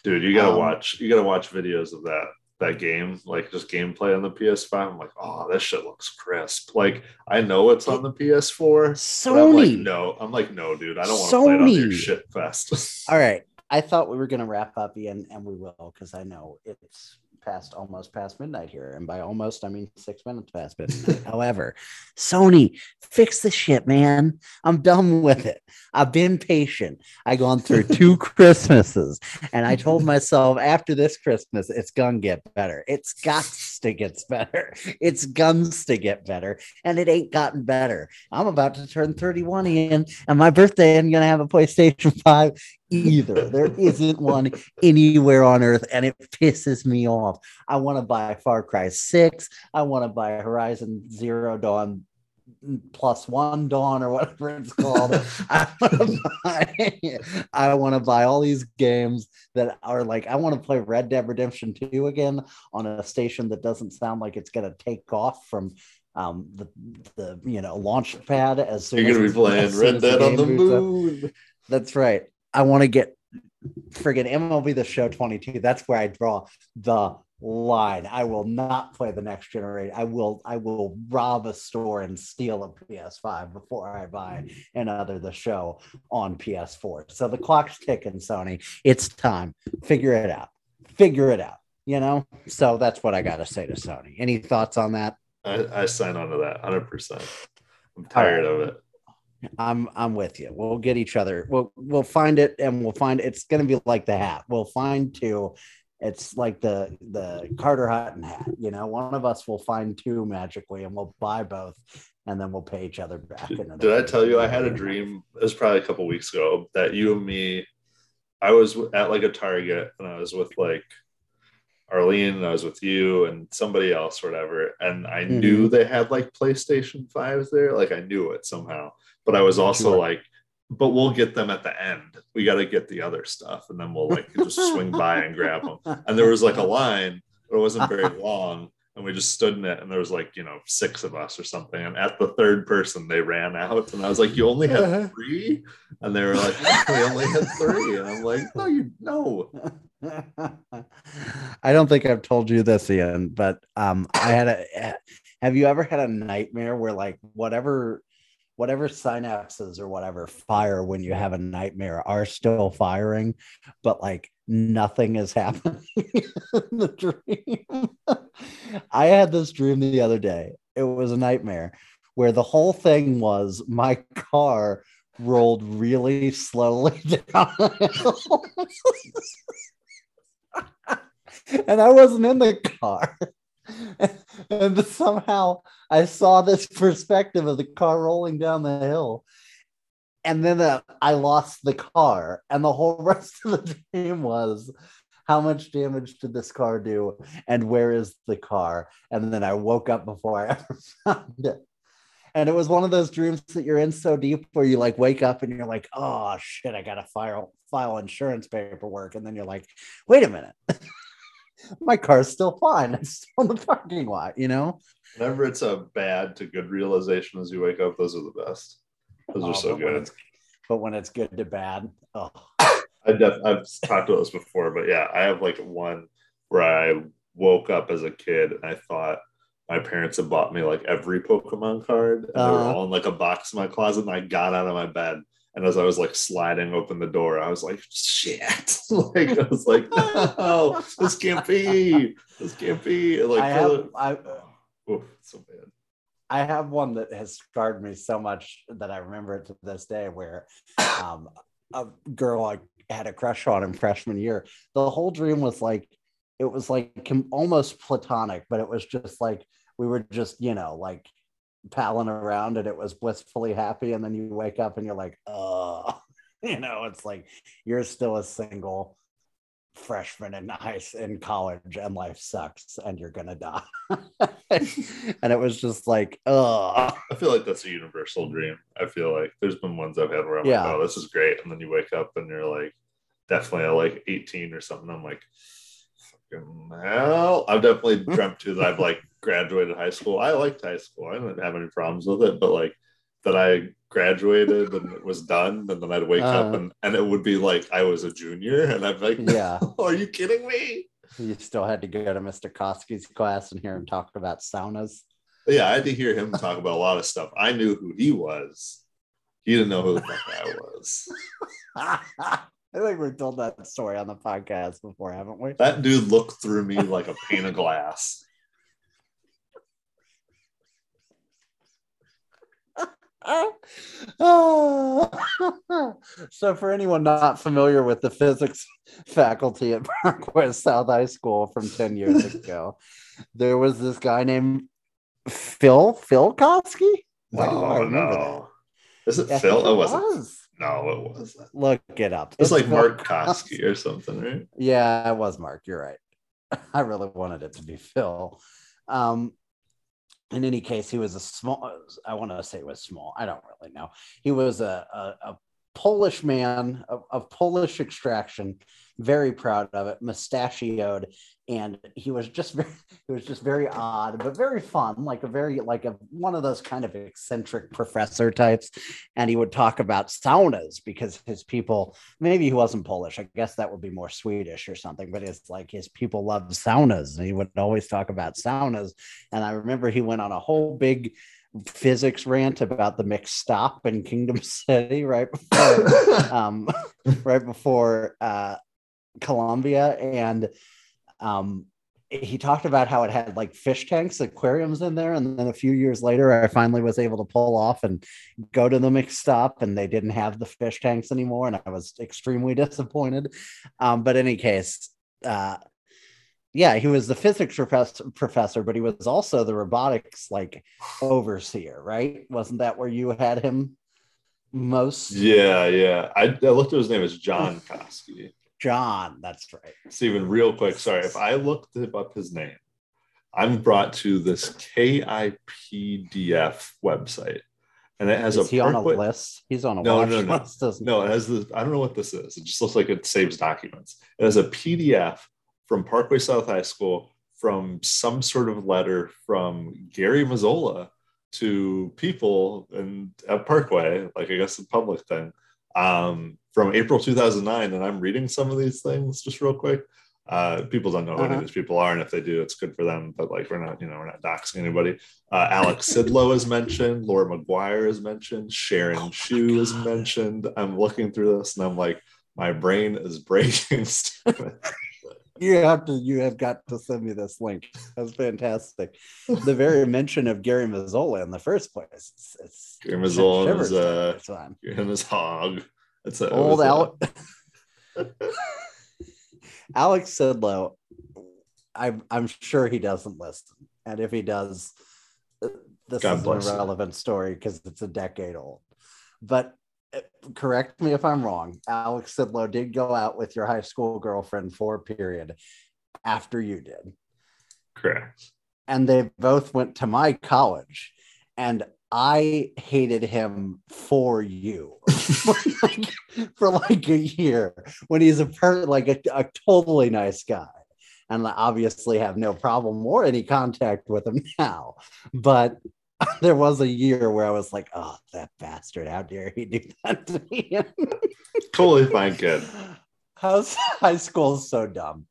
Dude, you got to um, watch. You got to watch videos of that. That game, like just gameplay on the P S five, I'm like, oh, this shit looks crisp. Like, I know it's on the P S four. Sony. I'm like, no, I'm like, no, dude, I don't want to play it on your shit fest. All right, I thought we were gonna wrap up, Ian, and we will, because I know it's past almost past midnight here, and by almost I mean six minutes past midnight. However, Sony, fix the shit, man. I'm done with it. I've been patient. I've gone through two Christmases, and I told myself after this Christmas, it's gonna get better. It's got to get better. It's guns to get better, and it ain't gotten better. I'm about to turn thirty-one, Ian, and my birthday isn't gonna have a PlayStation five either. There isn't one anywhere on earth, and it pisses me off. I want to buy Far Cry six. I want to buy Horizon Zero Dawn Plus One Dawn or whatever it's called. I want to buy, I want to buy all these games that are like, I want to play Red Dead Redemption two again on a station that doesn't sound like it's going to take off from um, the, the, you know, launch pad as soon You're gonna as You're going to be playing Red Dead on the moon. Up. That's right. I want to get friggin' M L B The Show twenty-two. That's where I draw the line. I will not play the next generation. I will I will rob a store and steal a P S five before I buy another The Show on P S four. So the clock's ticking, Sony. It's time. Figure it out. Figure it out. You know? So that's what I got to say to Sony. Any thoughts on that? I, I sign on to that one hundred percent. I'm tired of it. I'm I'm with you. We'll get each other. We'll we'll find it, and we'll find it's going to be like the hat. We'll find two. It's like the the Carter Hutton hat. You know, one of us will find two magically, and we'll buy both, and then we'll pay each other back. Did, did I tell you I had a dream? It was probably a couple weeks ago that you and me. I was at like a Target, and I was with like Arlene, and I was with you and somebody else, or whatever. And I mm-hmm. knew they had like PlayStation fives there. Like I knew it somehow. But I was also sure. like, but we'll get them at the end. We got to get the other stuff. And then we'll like just swing by and grab them. And there was like a line, but it wasn't very long. And we just stood in it. And there was like, you know, six of us or something. And at the third person, they ran out. And I was like, you only had three? And they were like, we only had three. And I'm like, no, you know. I don't think I've told you this, Ian, but um, I had a, have you ever had a nightmare where like whatever, whatever synapses or whatever fire when you have a nightmare are still firing, but like nothing is happening in the dream? I had this dream the other day. It was a nightmare where the whole thing was my car rolled really slowly down the hill. And I wasn't in the car. And somehow I saw this perspective of the car rolling down the hill, and then uh, I lost the car, and the whole rest of the dream was how much damage did this car do, and where is the car? And then I woke up before I ever found it. And it was one of those dreams that you're in so deep where you like wake up and you're like, oh shit, I gotta file file insurance paperwork. And then you're like, wait a minute, my car's still fine. It's still in the parking lot, you know? Whenever it's a bad to good realization as you wake up, those are the best. Those oh, are so but good. When but when it's good to bad, oh. I def- I've talked about this before, but yeah, I have like one where I woke up as a kid and I thought my parents had bought me like every Pokemon card, and uh-huh. they were all in like a box in my closet, and I got out of my bed. And as I was like sliding open the door, I was like, shit. like I was like, no, this can't be. This can't be. Like I have, I, oh, so bad. I have one that has scarred me so much that I remember it to this day, where um, a girl I had a crush on in freshman year. The whole dream was like, it was like almost platonic, but it was just like, we were just, you know, like palling around, and it was blissfully happy. And then you wake up and you're like, oh, you know, it's like, you're still a single freshman in high in college and life sucks and you're gonna die. And it was just like, oh, I feel like that's a universal dream. I feel like there's been ones I've had where I'm yeah. like, oh, this is great. And then you wake up and you're like, definitely like eighteen or something. I'm like, well, I've definitely dreamt too that I've like graduated high school. I liked high school. I didn't have any problems with it, but like that I graduated and it was done, and then I'd wake uh, up and, and it would be like I was a junior, and I'd be like, yeah, are you kidding me? You still had to go to Mister Koski's class and hear him talk about saunas. Yeah, I had to hear him talk about a lot of stuff. I knew who he was. He didn't know who the fuck I was. I think we've told that story on the podcast before, haven't we? That dude looked through me like a pane of glass. So for anyone not familiar with the physics faculty at Parkway South High School from ten years ago, there was this guy named Phil Phil Koski. Why do I remember no. that? Is it I Phil? It wasn't. Was. No, it wasn't. Look it up. It's, it's like Phil Mark Koski or something, right? Yeah, it was Mark. You're right. I really wanted it to be Phil. Um, in any case, he was a small, I want to say it was small. I don't really know. He was a, a, a Polish man of, of Polish extraction, very proud of it, mustachioed. And he was just very, he was just very odd, but very fun, like a very, like a one of those kind of eccentric professor types. And he would talk about saunas because his people, maybe he wasn't Polish, I guess that would be more Swedish or something, but it's like his people loved saunas and he would always talk about saunas. And I remember he went on a whole big physics rant about the mixed stop in Kingdom City right before, um, right before uh, Columbia. And Um, he talked about how it had like fish tanks, aquariums in there. And then a few years later, I finally was able to pull off and go to the McStop, and they didn't have the fish tanks anymore. And I was extremely disappointed. Um, but in any case, uh, yeah, he was the physics professor, professor, but he was also the robotics like overseer, right? Wasn't that where you had him most? Yeah, yeah. I, I looked at his name as John Koski. John, that's right. Steven, real quick, sorry. If I looked up his name, I'm brought to this K I P D F website, and it has is a. Is he on a with... list? He's on a no, watch no, no, list, doesn't no. It has the. I don't know what this is. It just looks like it saves documents. It has a P D F from Parkway South High School from some sort of letter from Gary Mazzola to people and at Parkway, like I guess the public thing. Um, from April two thousand nine, and I'm reading some of these things just real quick. Uh, people don't know who uh-huh. any of these people are, and if they do, it's good for them, but like we're not, you know, we're not doxing anybody. Uh, Alex Sidlow is mentioned, Laura McGuire is mentioned, Sharon oh Shu is mentioned. I'm looking through this and I'm like, my brain is breaking. You have to, you have got to send me this link. That's fantastic. The very mention of Gary Mazzola in the first place. It's, it's Gary Mazzola is uh, him as hog. It's a, old Al- Alex Sidlow. I'm I'm sure he doesn't listen, and if he does, this God is an irrelevant story because it's a decade old. But correct me if I'm wrong, Alex Sidlow did go out with your high school girlfriend for a period after you did. Correct. And they both went to my college. And I hated him for you for, like, for like a year when he's a per- like a, a totally nice guy, and I obviously have no problem or any contact with him now. But there was a year where I was like, "Oh, that bastard! How dare he do that to me?" Totally fine kid. How's high school is so dumb.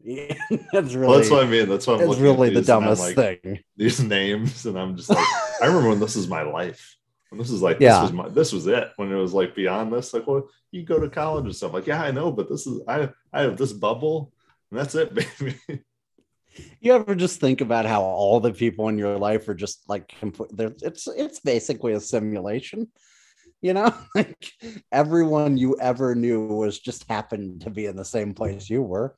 That's really well, that's what I mean. That's what I'm looking really at the dumbest like, thing. These names, and I'm just like, I remember when this is my life. When this is like, yeah. this was my, this was it. When it was like beyond this, like, well, you go to college and stuff. Like, yeah, I know, but this is I. I have this bubble, and that's it, baby. You ever just think about how all the people in your life are just like, it's it's basically a simulation. You know, like everyone you ever knew was just happened to be in the same place you were.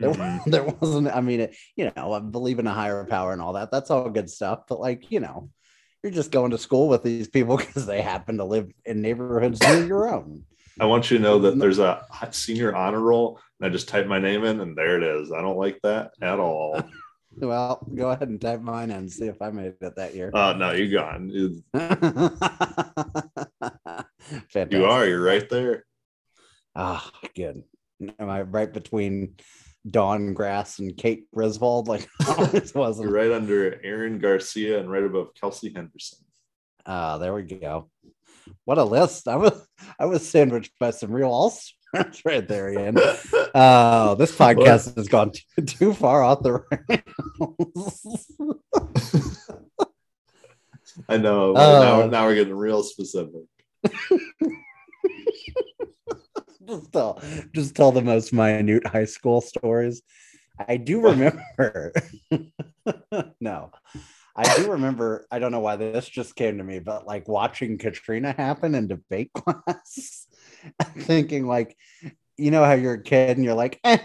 There, mm-hmm. there wasn't, I mean, it, you know, I believe in a higher power and all that. That's all good stuff. But like, you know, you're just going to school with these people because they happen to live in neighborhoods near your own. I want you to know that there's a senior honor roll and I just type my name in and there it is. I don't like that at all. Well, go ahead and type mine in and see if I made it that year. Oh, uh, no, you're gone. You are. You're right there. Ah, oh, good. Am I right between Dawn Grass and Kate Griswold? Like, it wasn't. You're right under Aaron Garcia and right above Kelsey Henderson. Ah, uh, there we go. What a list. I was I was sandwiched by some real all-stars. That's right there, Ian. Uh, this podcast what? has gone too, too far off the rails. I know. Uh, now, now we're getting real specific. just, tell, just tell the most minute high school stories. I do remember. no. I do remember, I don't know why this just came to me, but like watching Katrina happen in debate class. I'm thinking like, you know how you're a kid and you're like, eh.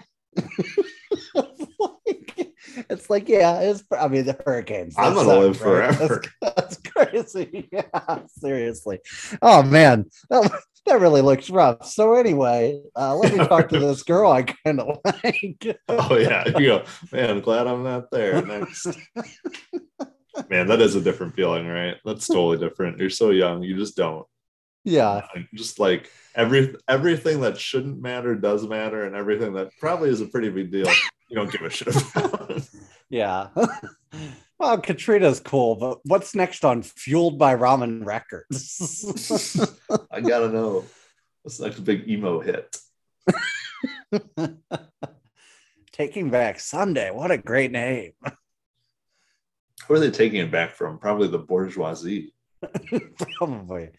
like it's like, yeah, it's I mean the hurricanes. I'm gonna live right? forever. That's, that's crazy. Yeah, seriously. Oh man, that, that really looks rough. So anyway, uh, let me talk to this girl I kind of like. oh yeah, you go, man. I'm glad I'm not there next. Man, that is a different feeling, right? That's totally different. You're so young, you just don't. Yeah, just like every everything that shouldn't matter does matter, and everything that probably is a pretty big deal you don't give a shit about. Yeah. Well, Katrina's cool, but what's next on Fueled by Ramen Records? I gotta know what's the next big emo hit. Taking Back Sunday, what a great name. Where are they taking it back from? Probably the bourgeoisie. Probably.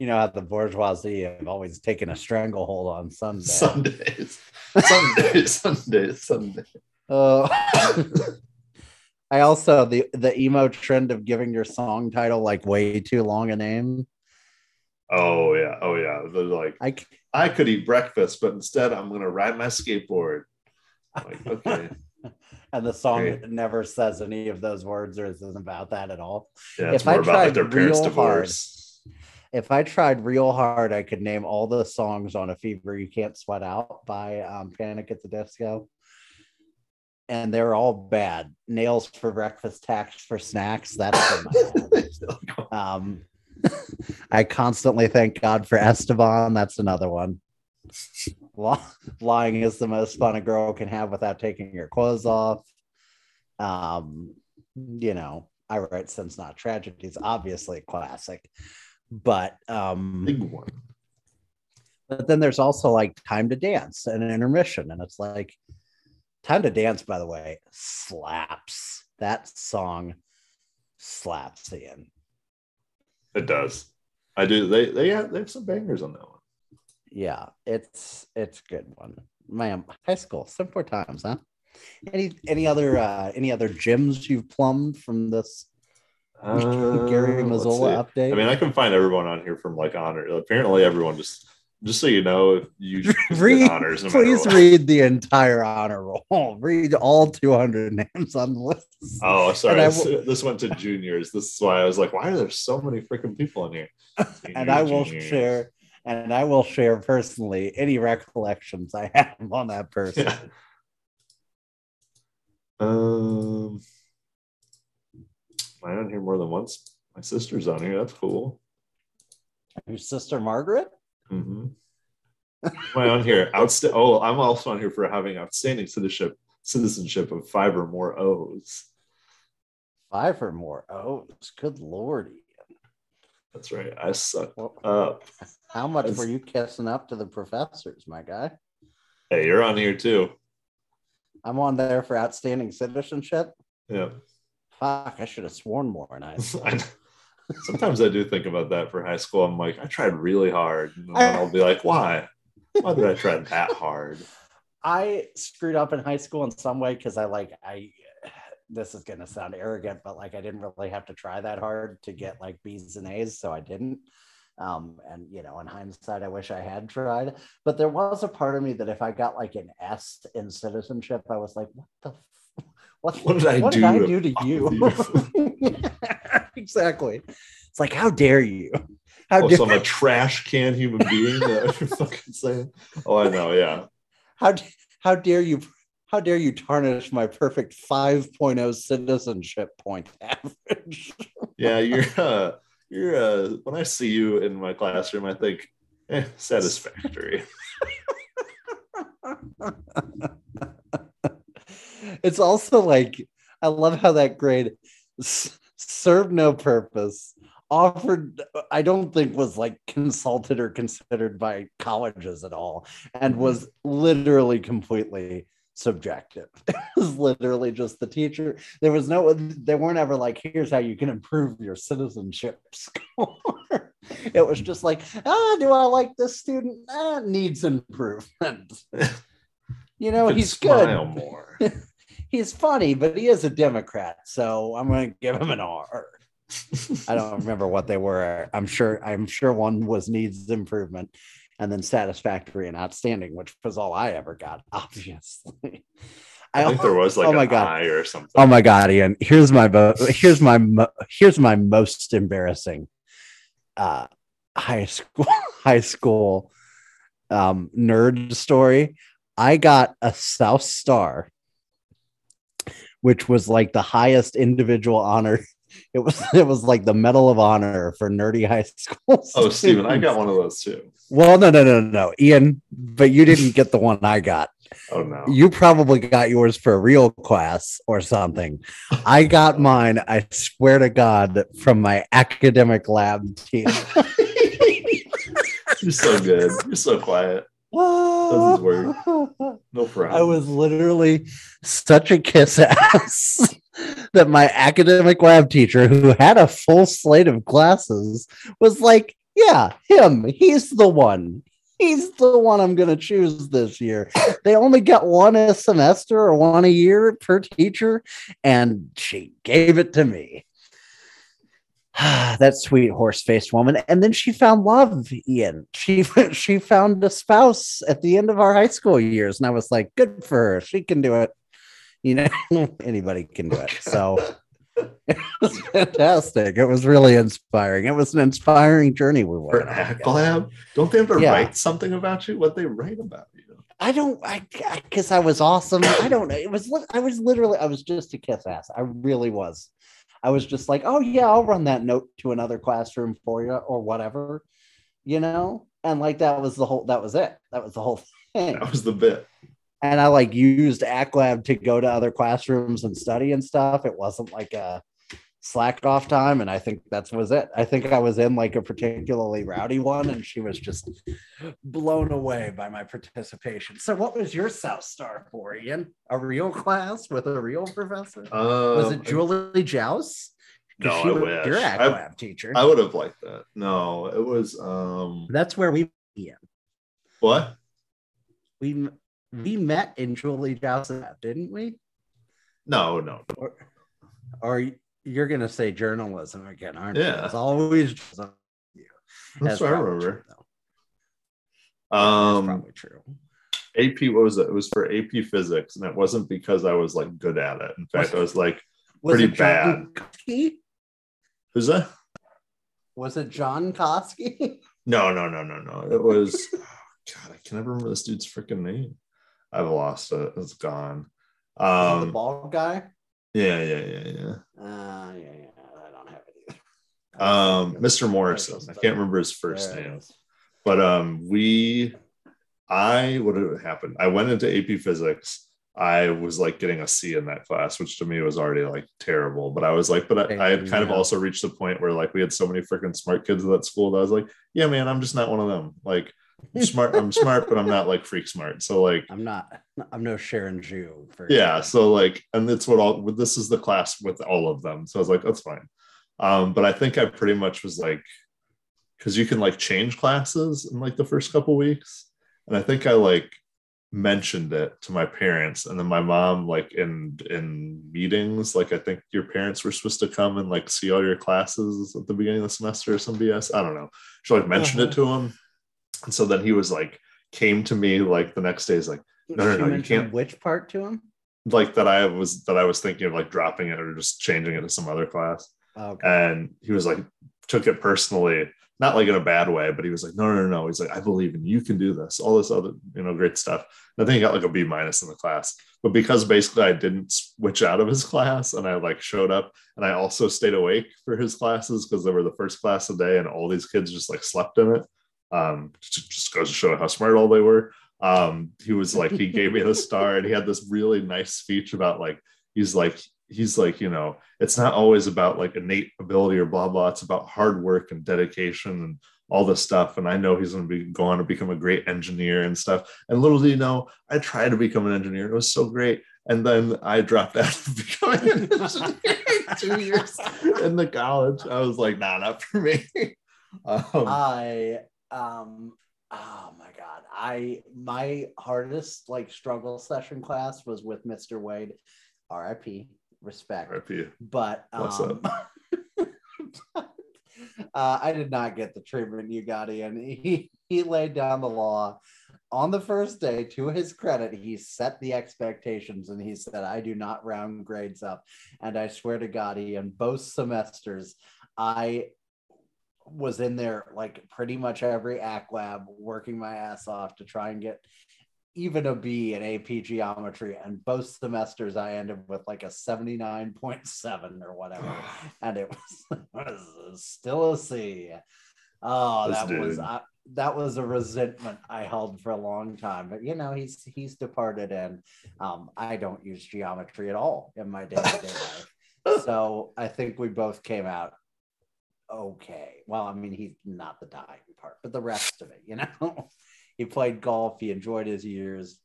You know how the bourgeoisie have always taken a stranglehold on Sunday. Sundays. Sundays. Sundays. Sundays. Uh, I also, the, the emo trend of giving your song title like way too long a name. Oh, yeah. Oh, yeah. They're like, I, c- I could eat breakfast, but instead I'm going to ride my skateboard. I'm like, okay. And the song okay. never says any of those words or isn't about that at all. Yeah, it's if more I about tried like their parents' divorce. Hard, if I tried real hard, I could name all the songs on A Fever You Can't Sweat Out by um, Panic at the Disco. And they're all bad. Nails for breakfast, tacks for snacks. That's my um, I constantly thank God for Esteban. That's another one. Lying is the most fun a girl can have without taking your clothes off. Um, you know, I write Since Not Tragedies, obviously a classic. But um big one. But then there's also like Time to Dance and an intermission, and it's like Time to Dance, by the way, slaps. That song slaps in. It does. I do. They they have, they have some bangers on that one. Yeah, it's it's a good one. Man, high school, simpler times, huh? Any any other uh, any other gems you've plumbed from this? Uh, Gary Mazzola update. I mean, I can find everyone on here from like honor. Apparently, everyone just just so you know, you read honors. No please read the entire honor roll. Read all two hundred names on the list. Oh, sorry, w- this went to juniors. This is why I was like, why are there so many freaking people in here? Senior, and I will juniors. share, and I will share personally any recollections I have on that person. Yeah. Um. Am I on here more than once? My sister's on here. That's cool. Your sister Margaret? Mm-hmm. Am I on here? Outsta- oh, I'm also on here for having outstanding citizenship citizenship of five or more O's. Five or more O's. Good Lord, Ian. That's right. I suck well, up. How much That's... were you kissing up to the professors, my guy? Hey, you're on here too. I'm on there for outstanding citizenship. Yeah. Fuck, I should have sworn more. And I. Sometimes I do think about that for high school. I'm like, I tried really hard. And I'll be like, why? Why did I try that hard? I screwed up in high school in some way because I like, I, this is going to sound arrogant, but like I didn't really have to try that hard to get like B's and A's. So I didn't. Um, and, you know, in hindsight, I wish I had tried. But there was a part of me that if I got like an S in citizenship, I was like, what the f- what, what did I, what do, did I do to you? you? Exactly. It's like, how dare you? How oh, dare so I'm a trash can human being. That you're fucking saying. Oh, I know. Yeah. How how dare you? How dare you tarnish my perfect five point oh citizenship point average? Yeah, you're. Uh, you're. Uh, when I see you in my classroom, I think eh, satisfactory. It's also like I love how that grade. Served no purpose, offered, I don't think was like consulted or considered by colleges at all, and was literally completely subjective. It was literally just the teacher. There was no, they weren't ever like, here's how you can improve your citizenship score. It was just like, ah, oh, do I like this student? Ah, needs improvement. You know, you he's good. More. He's funny, but he is a Democrat, so I'm going to give him an R. I don't remember what they were. I'm sure I'm sure one was needs improvement, and then satisfactory and outstanding, which was all I ever got, obviously. I, I think there was like oh an my God. I or something. Oh my God, Ian. Here's my bo- here's my mo- here's my most embarrassing uh, high school high school um, nerd story. I got a South Star, which was like the highest individual honor. It was it was like the Medal of Honor for nerdy high school. Oh, students. Steven, I got one of those too. Well, no, no, no, no, Ian, but you didn't get the one I got. Oh, no. You probably got yours for a real class or something. I got mine, I swear to God, from my academic lab team. You're so good. You're so quiet. Doesn't work. No problem. I was literally such a kiss ass that my academic lab teacher, who had a full slate of classes, was like, yeah, him. He's the one. He's the one I'm going to choose this year. They only get one a semester or one a year per teacher, and she gave it to me. That sweet horse-faced woman. And then she found love, Ian. She she found a spouse at the end of our high school years. And I was like, good for her. She can do it. You know, anybody can do it. So it was fantastic. It was really inspiring. It was an inspiring journey we were on. Accolab? Don't they have to yeah. write something about you? What they write about you? I don't, I because I, I was awesome. I don't know. It was, I was literally, I was just a kiss ass. I really was. I was just like, oh, yeah, I'll run that note to another classroom for you or whatever, you know? And like, that was the whole, that was it. That was the whole thing. That was the bit. And I like used ACLab to go to other classrooms and study and stuff. It wasn't like a slack off time. And I think that was it. I think I was in like a particularly rowdy one, and she was just blown away by my participation. So what was your South Star for, Ian? A real class with a real professor? Um, was it Julie Jouse? No, she I wish. Your ACLab I, teacher. I would have liked that. No, it was... Um... That's where we met, Ian. What? We, we met in Julie Jouse's lab, didn't we? No, no. Or... or you're going to say journalism again, aren't yeah. you? It's always just you. That's, That's what I remember. True, um, That's probably true. A P, what was it? It was for A P Physics, and it wasn't because I was, like, good at it. In fact, was I was, like, was pretty bad. Kosky? Who's that? Was it John Kosky? No, no, no, no, no. It was... God, I can never remember this dude's freaking name. I've lost it. It's gone. Um, the bald guy? Yeah, yeah, yeah, yeah. Uh, yeah, yeah. I don't have it either. um, Mister Morrison. I can't remember his first yeah. name, but um, we, I, what had happened? I went into A P Physics. I was like getting a C in that class, which to me was already like terrible. But I was like, but I, I had kind yeah. of also reached the point where like we had so many freaking smart kids at that school that I was like, yeah, man, I'm just not one of them. Like, I'm smart, I'm smart, but I'm not like freak smart. So like, I'm not, I'm no Sharon Jew. For yeah. So like, and that's what all. This is the class with all of them. So I was like, that's fine. Um, but I think I pretty much was like, because you can like change classes in like the first couple weeks, and I think I like. mentioned it to my parents, and then my mom like in in meetings like I think your parents were supposed to come and like see all your classes at the beginning of the semester or some B S. I don't know, she like mentioned uh-huh. it to him, and so then he was like came to me like the next day is like no no no, no you can't. Which part to him? Like that I was that I was thinking of like dropping it or just changing it to some other class. Okay. And he was like took it personally, not like in a bad way, but he was like, no, no, no, no. He's like, I believe in you, can do this, all this other, you know, great stuff. And I think he got like a B minus in the class, but because basically I didn't switch out of his class and I like showed up, and I also stayed awake for his classes because they were the first class of the day and all these kids just like slept in it. Um, just goes to show how smart all they were. Um, he was like, he gave me the star, and he had this really nice speech about like, he's like, he's like, you know, it's not always about like innate ability or blah, blah. It's about hard work and dedication and all this stuff. And I know he's going to be going to become a great engineer and stuff. And little do you know, I tried to become an engineer. It was so great. And then I dropped out of becoming an engineer two years in the college. I was like, nah, not for me. Um, I, um, oh my God. I, my hardest like struggle session class was with Mister Wade, R I P Respect, R I P But um, uh, I did not get the treatment you got, Ian. He he laid down the law on the first day. To his credit, he set the expectations, and he said, "I do not round grades up." And I swear to God, Ian, both semesters, I was in there like pretty much every A C lab, working my ass off to try and get even a B in A P Geometry, and both semesters I ended with like a seventy-nine point seven or whatever, and it was, was still a C. Oh, that this was I, that was a resentment I held for a long time. But you know, he's he's departed, and um, I don't use geometry at all in my day-to-day life. So I think we both came out okay. Well, I mean, he's not the dying part, but the rest of it, you know. He played golf. He enjoyed his years.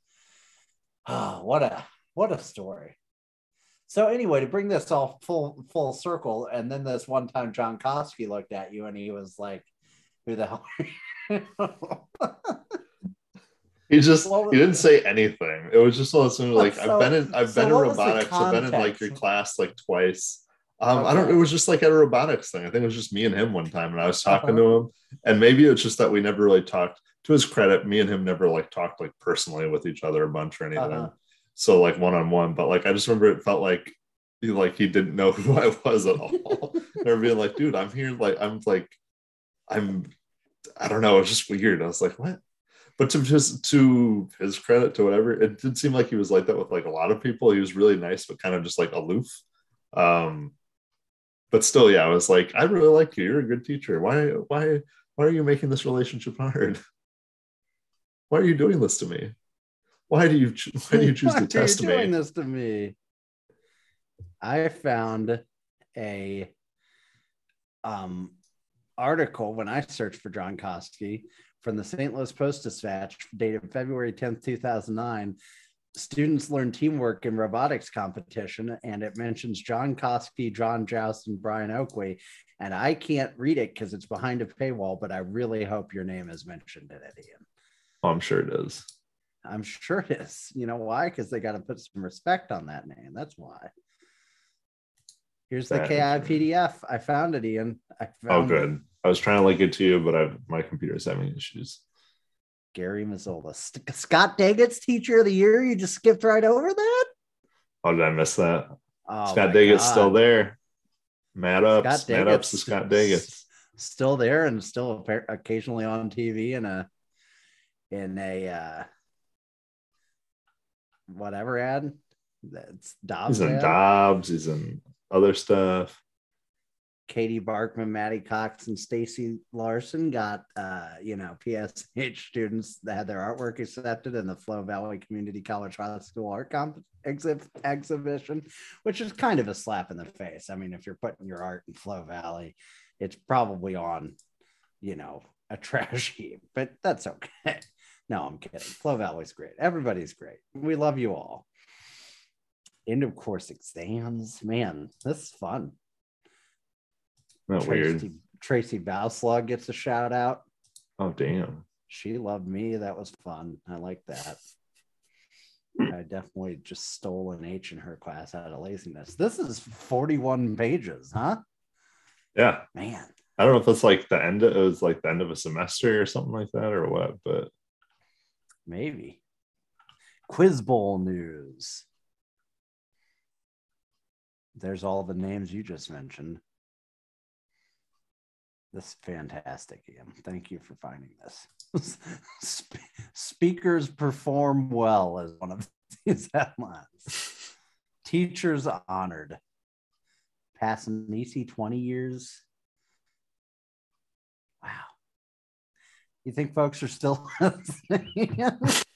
Oh, what a what a story. So anyway, to bring this all full full circle, and then this one time John Kosky looked at you and he was like, "Who the hell are you?" He just he didn't say anything. It was just all of a sudden like so, I've been in I've so been in robotics. I've been in like your class like twice. Um, okay. I don't, it was just like at a robotics thing. I think it was just me and him one time, and I was talking uh-huh. to him, and maybe it's just that we never really talked. To his credit, me and him never like talked like personally with each other a bunch or anything. Uh-huh. So like one-on-one, but like, I just remember it felt like he, like he didn't know who I was at all. They're being like, dude, I'm here. Like, I'm like, I'm, I don't know. It was just weird. I was like, what? But to just to his credit, to whatever, it did seem like he was like that with like a lot of people. He was really nice, but kind of just like aloof. Um, But still, yeah, I was like, I really like you. You're a good teacher. Why, why, why are you making this relationship hard? Why are you doing this to me? Why do you, why do you choose to test me? Why are you doing this to me? I found a um, article when I searched for John Kosky from the Saint Louis Post-Dispatch dated February tenth, two thousand nine. Students learn teamwork in robotics competition, and it mentions John Kosky, John Joust, and Brian Oakley. And I can't read it because it's behind a paywall, but I really hope your name is mentioned in it, Ian. Oh, I'm sure it is. I'm sure it is. You know why? Because they got to put some respect on that name. That's why. Here's the that K I P D F. I found it, Ian. I found oh, good. It. I was trying to link it to you, but I, my computer's having issues. Gary Mazzola, St- Scott Daggett's Teacher of the Year. You just skipped right over that. Oh, did I miss that? Oh, Scott Daggett's God. Still there. Matt Ups, Matt Ups to Scott Daggett, still there, and still occasionally on T V in a in a uh, whatever ad. That's Dobbs. He's in ad. Dobbs. He's in other stuff. Katie Barkman, Maddie Cox, and Stacy Larson got, uh, you know, P S H students that had their artwork accepted in the Flow Valley Community College High School Art Comp- exib- Exhibition, which is kind of a slap in the face. I mean, if you're putting your art in Flow Valley, it's probably on, you know, a trash heap, but that's okay. No, I'm kidding. Flow Valley's great. Everybody's great. We love you all. End of course exams. Man, this is fun. Not Tracy, weird. Tracy Bauslaw gets a shout out. Oh, damn. She loved me. That was fun. I like that. I definitely just stole an H in her class out of laziness. This is forty-one pages, huh? Yeah. Man. I don't know if it's like the end of, it was like the end of a semester or something like that or what, but. Maybe. Quiz Bowl news. There's all the names you just mentioned. This is fantastic, Ian. Thank you for finding this. Spe- speakers perform well as one of these headlines. Teachers honored. Passanisi, twenty years. Wow. You think folks are still listening?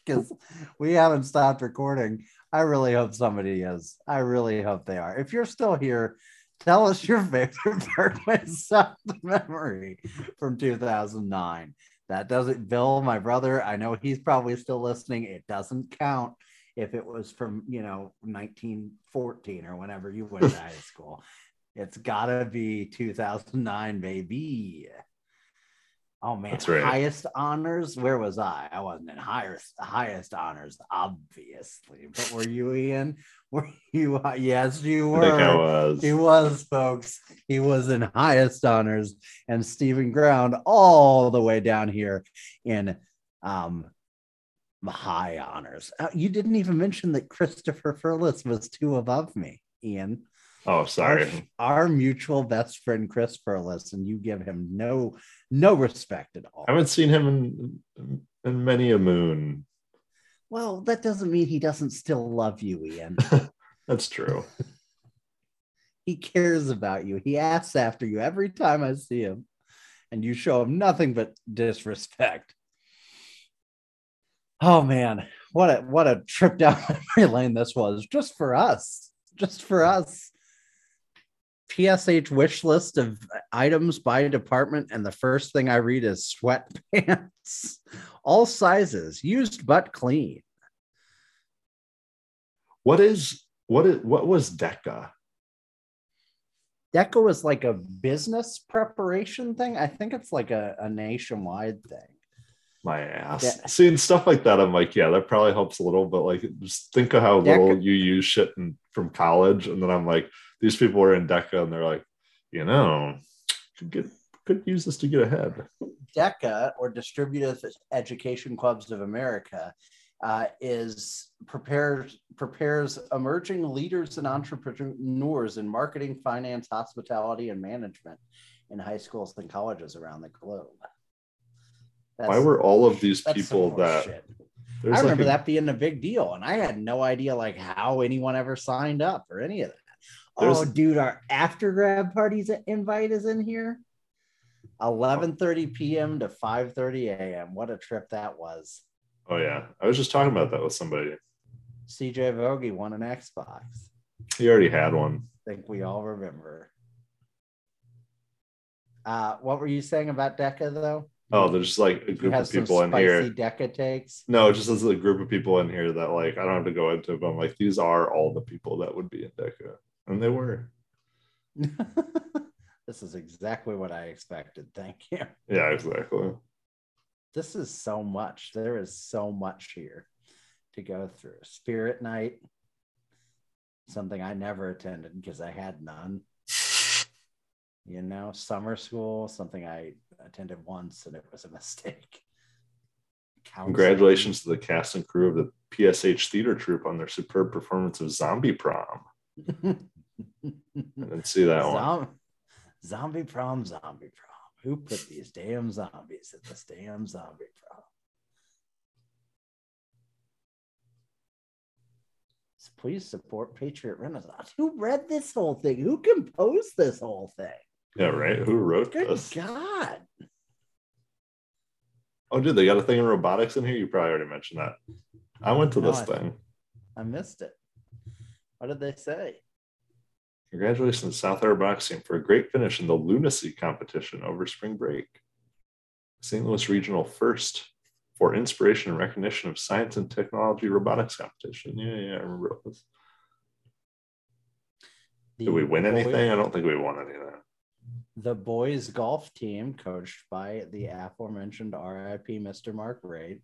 Because we haven't stopped recording. I really hope somebody is. I really hope they are. If you're still here, tell us your favorite Bergman sound memory from two thousand nine. That doesn't, Bill, my brother, I know he's probably still listening. It doesn't count if it was from, you know, nineteen fourteen or whenever you went to high school. It's got to be two thousand nine, baby. Oh, man. That's right. Highest honors. Where was I? I wasn't in highest, highest honors, obviously. But were you, Ian? Were you? Yes, you were. I think I was. He was, folks. He was in highest honors. And Stephen Ground all the way down here in um, high honors. You didn't even mention that Christopher Furless was two above me, Ian. Oh, sorry. Our, our mutual best friend, Chris Furless, and you give him no no respect at all. I haven't seen him in, in many a moon. Well, that doesn't mean he doesn't still love you, Ian. That's true. He cares about you. He asks after you every time I see him, and you show him nothing but disrespect. Oh, man. What a, what a trip down memory lane this was, just for us. Just for us. P S H wish list of items by department, and the first thing I read is sweatpants, all sizes, used but clean. What is what is what was DECA? DECA was like a business preparation thing. I think it's like a, a nationwide thing. My ass. De- Seeing stuff like that, I'm like, yeah, that probably helps a little, but like, just think of how DECA- little you use shit in, from college, and then I'm like. These people are in DECA, and they're like, you know, could get, could use this to get ahead. DECA, or Distributive Education Clubs of America, uh, is prepares prepares emerging leaders and entrepreneurs in marketing, finance, hospitality, and management in high schools and colleges around the globe. That's, Why were all of these people that? Shit. I remember like a, that being a big deal, and I had no idea like how anyone ever signed up or any of that. There's... Oh, dude, our after grad parties invite is in here. eleven thirty p.m. to five thirty a.m. What a trip that was. Oh, yeah. I was just talking about that with somebody. C J Vogie won an Xbox. He already had one. I think we all remember. Uh, what were you saying about DECA, though? Oh, there's just like a group of people in here. Spicy DECA takes. No, just as a group of people in here that like I don't have to go into, but I'm like, these are all the people that would be in DECA. And they were. This is exactly what I expected. Thank you. Yeah, exactly. This is so much. There is so much here to go through. Spirit night, something I never attended because I had none. You know, summer school, something I attended once and it was a mistake. Counseling. Congratulations to the cast and crew of the P S H theater troupe on their superb performance of Zombie Prom. I didn't see that Zom- one. Zombie prom, zombie prom. Who put these damn zombies at this damn zombie prom? So please support Patriot Renaissance. Who read this whole thing? Who composed this whole thing? Yeah, right. Who wrote Good this? God. Oh, dude, they got a thing in robotics in here? You probably already mentioned that. I went to no, this I, thing. I missed it. What did they say? Congratulations, South Aerobox team, for a great finish in the lunacy competition over spring break. Saint Louis Regional first for inspiration and recognition of science and technology robotics competition. Yeah, yeah, I remember this. The Did we win boys, anything? I don't think we won anything. The boys golf team, coached by the aforementioned R I P Mister Mark Wade,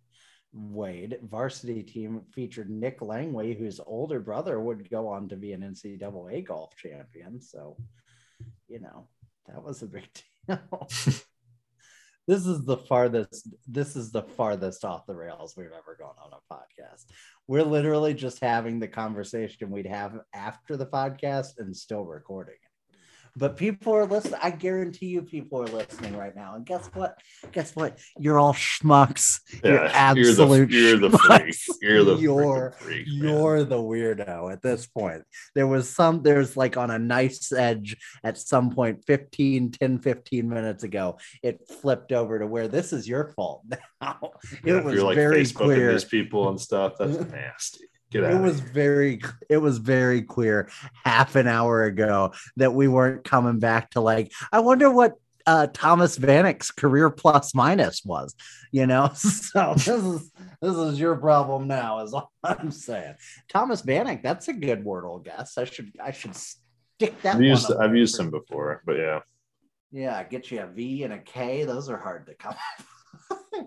Wade varsity team featured Nick Langway, whose older brother would go on to be an N C double A golf champion. So, you know, that was a big deal. This is the farthest, this is the farthest off the rails we've ever gone on a podcast. We're literally just having the conversation we'd have after the podcast and still recording it. But people are listening. I guarantee you people are listening right now. And guess what? Guess what? You're all schmucks. Yeah, you're absolute you're the, you're schmucks. The freak. You're the you're, freak. You're the weirdo at this point. There was some, there's like on a knife's edge at some point, fifteen, ten, fifteen minutes ago, it flipped over to where this is your fault now. Yeah, it was like very Facebooking clear. These people and stuff. That's nasty. It was very, it was very clear half an hour ago that we weren't coming back to like, I wonder what uh, Thomas Vanek's career plus minus was, you know? So this is, this is your problem now is all I'm saying. Thomas Vanek, that's a good Wordle guess. I should, I should stick that I've one used, up I've used them before, but yeah. Yeah. Get you a V and a K. Those are hard to come up.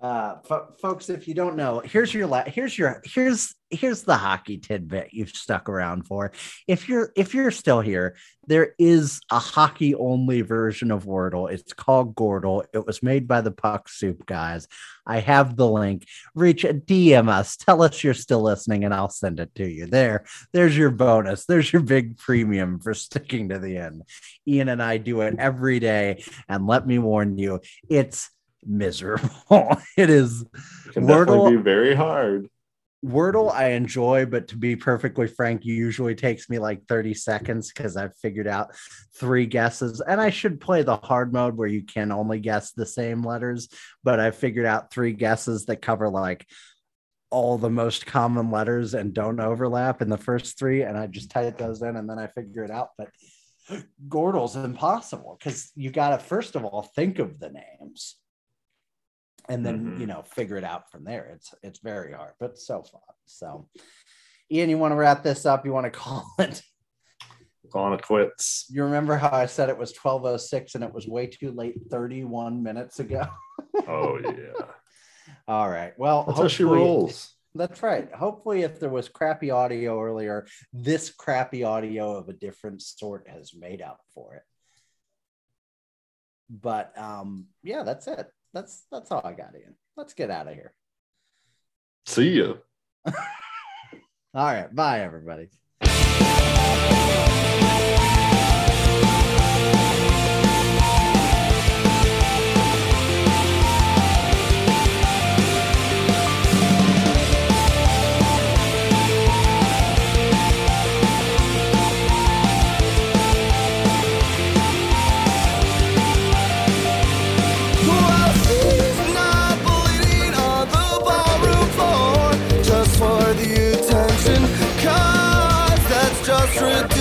Uh, fo- folks, if you don't know, here's your la- here's your here's here's the hockey tidbit you've stuck around for. If you're if you're still here, there is a hockey only version of Wordle. It's called Gordle. It was made by the Puck Soup guys. I have the link. Reach D M us. Tell us you're still listening, and I'll send it to you. There, there's your bonus. There's your big premium for sticking to the end. Ian and I do it every day, and let me warn you, it's miserable. It is it can Wordle, definitely be very hard. Wordle I enjoy, but to be perfectly frank, usually takes me like thirty seconds because I've figured out three guesses. And I should play the hard mode where you can only guess the same letters, but I figured out three guesses that cover like all the most common letters and don't overlap in the first three. And I just type those in and then I figure it out. But Gordle's impossible because you got to first of all think of the names. And then, mm-hmm. you know, figure it out from there. It's it's very hard, but so fun. So, Ian, you want to wrap this up? You want to call it? Calling it quits. You remember how I said it was twelve oh six and it was way too late thirty-one minutes ago? Oh, yeah. All right. Well, that's how she rolls. That's right. Hopefully, if there was crappy audio earlier, this crappy audio of a different sort has made up for it. But, um, yeah, that's it. That's that's all I got, Ian. Let's get out of here. See you. All right. Bye, everybody. True.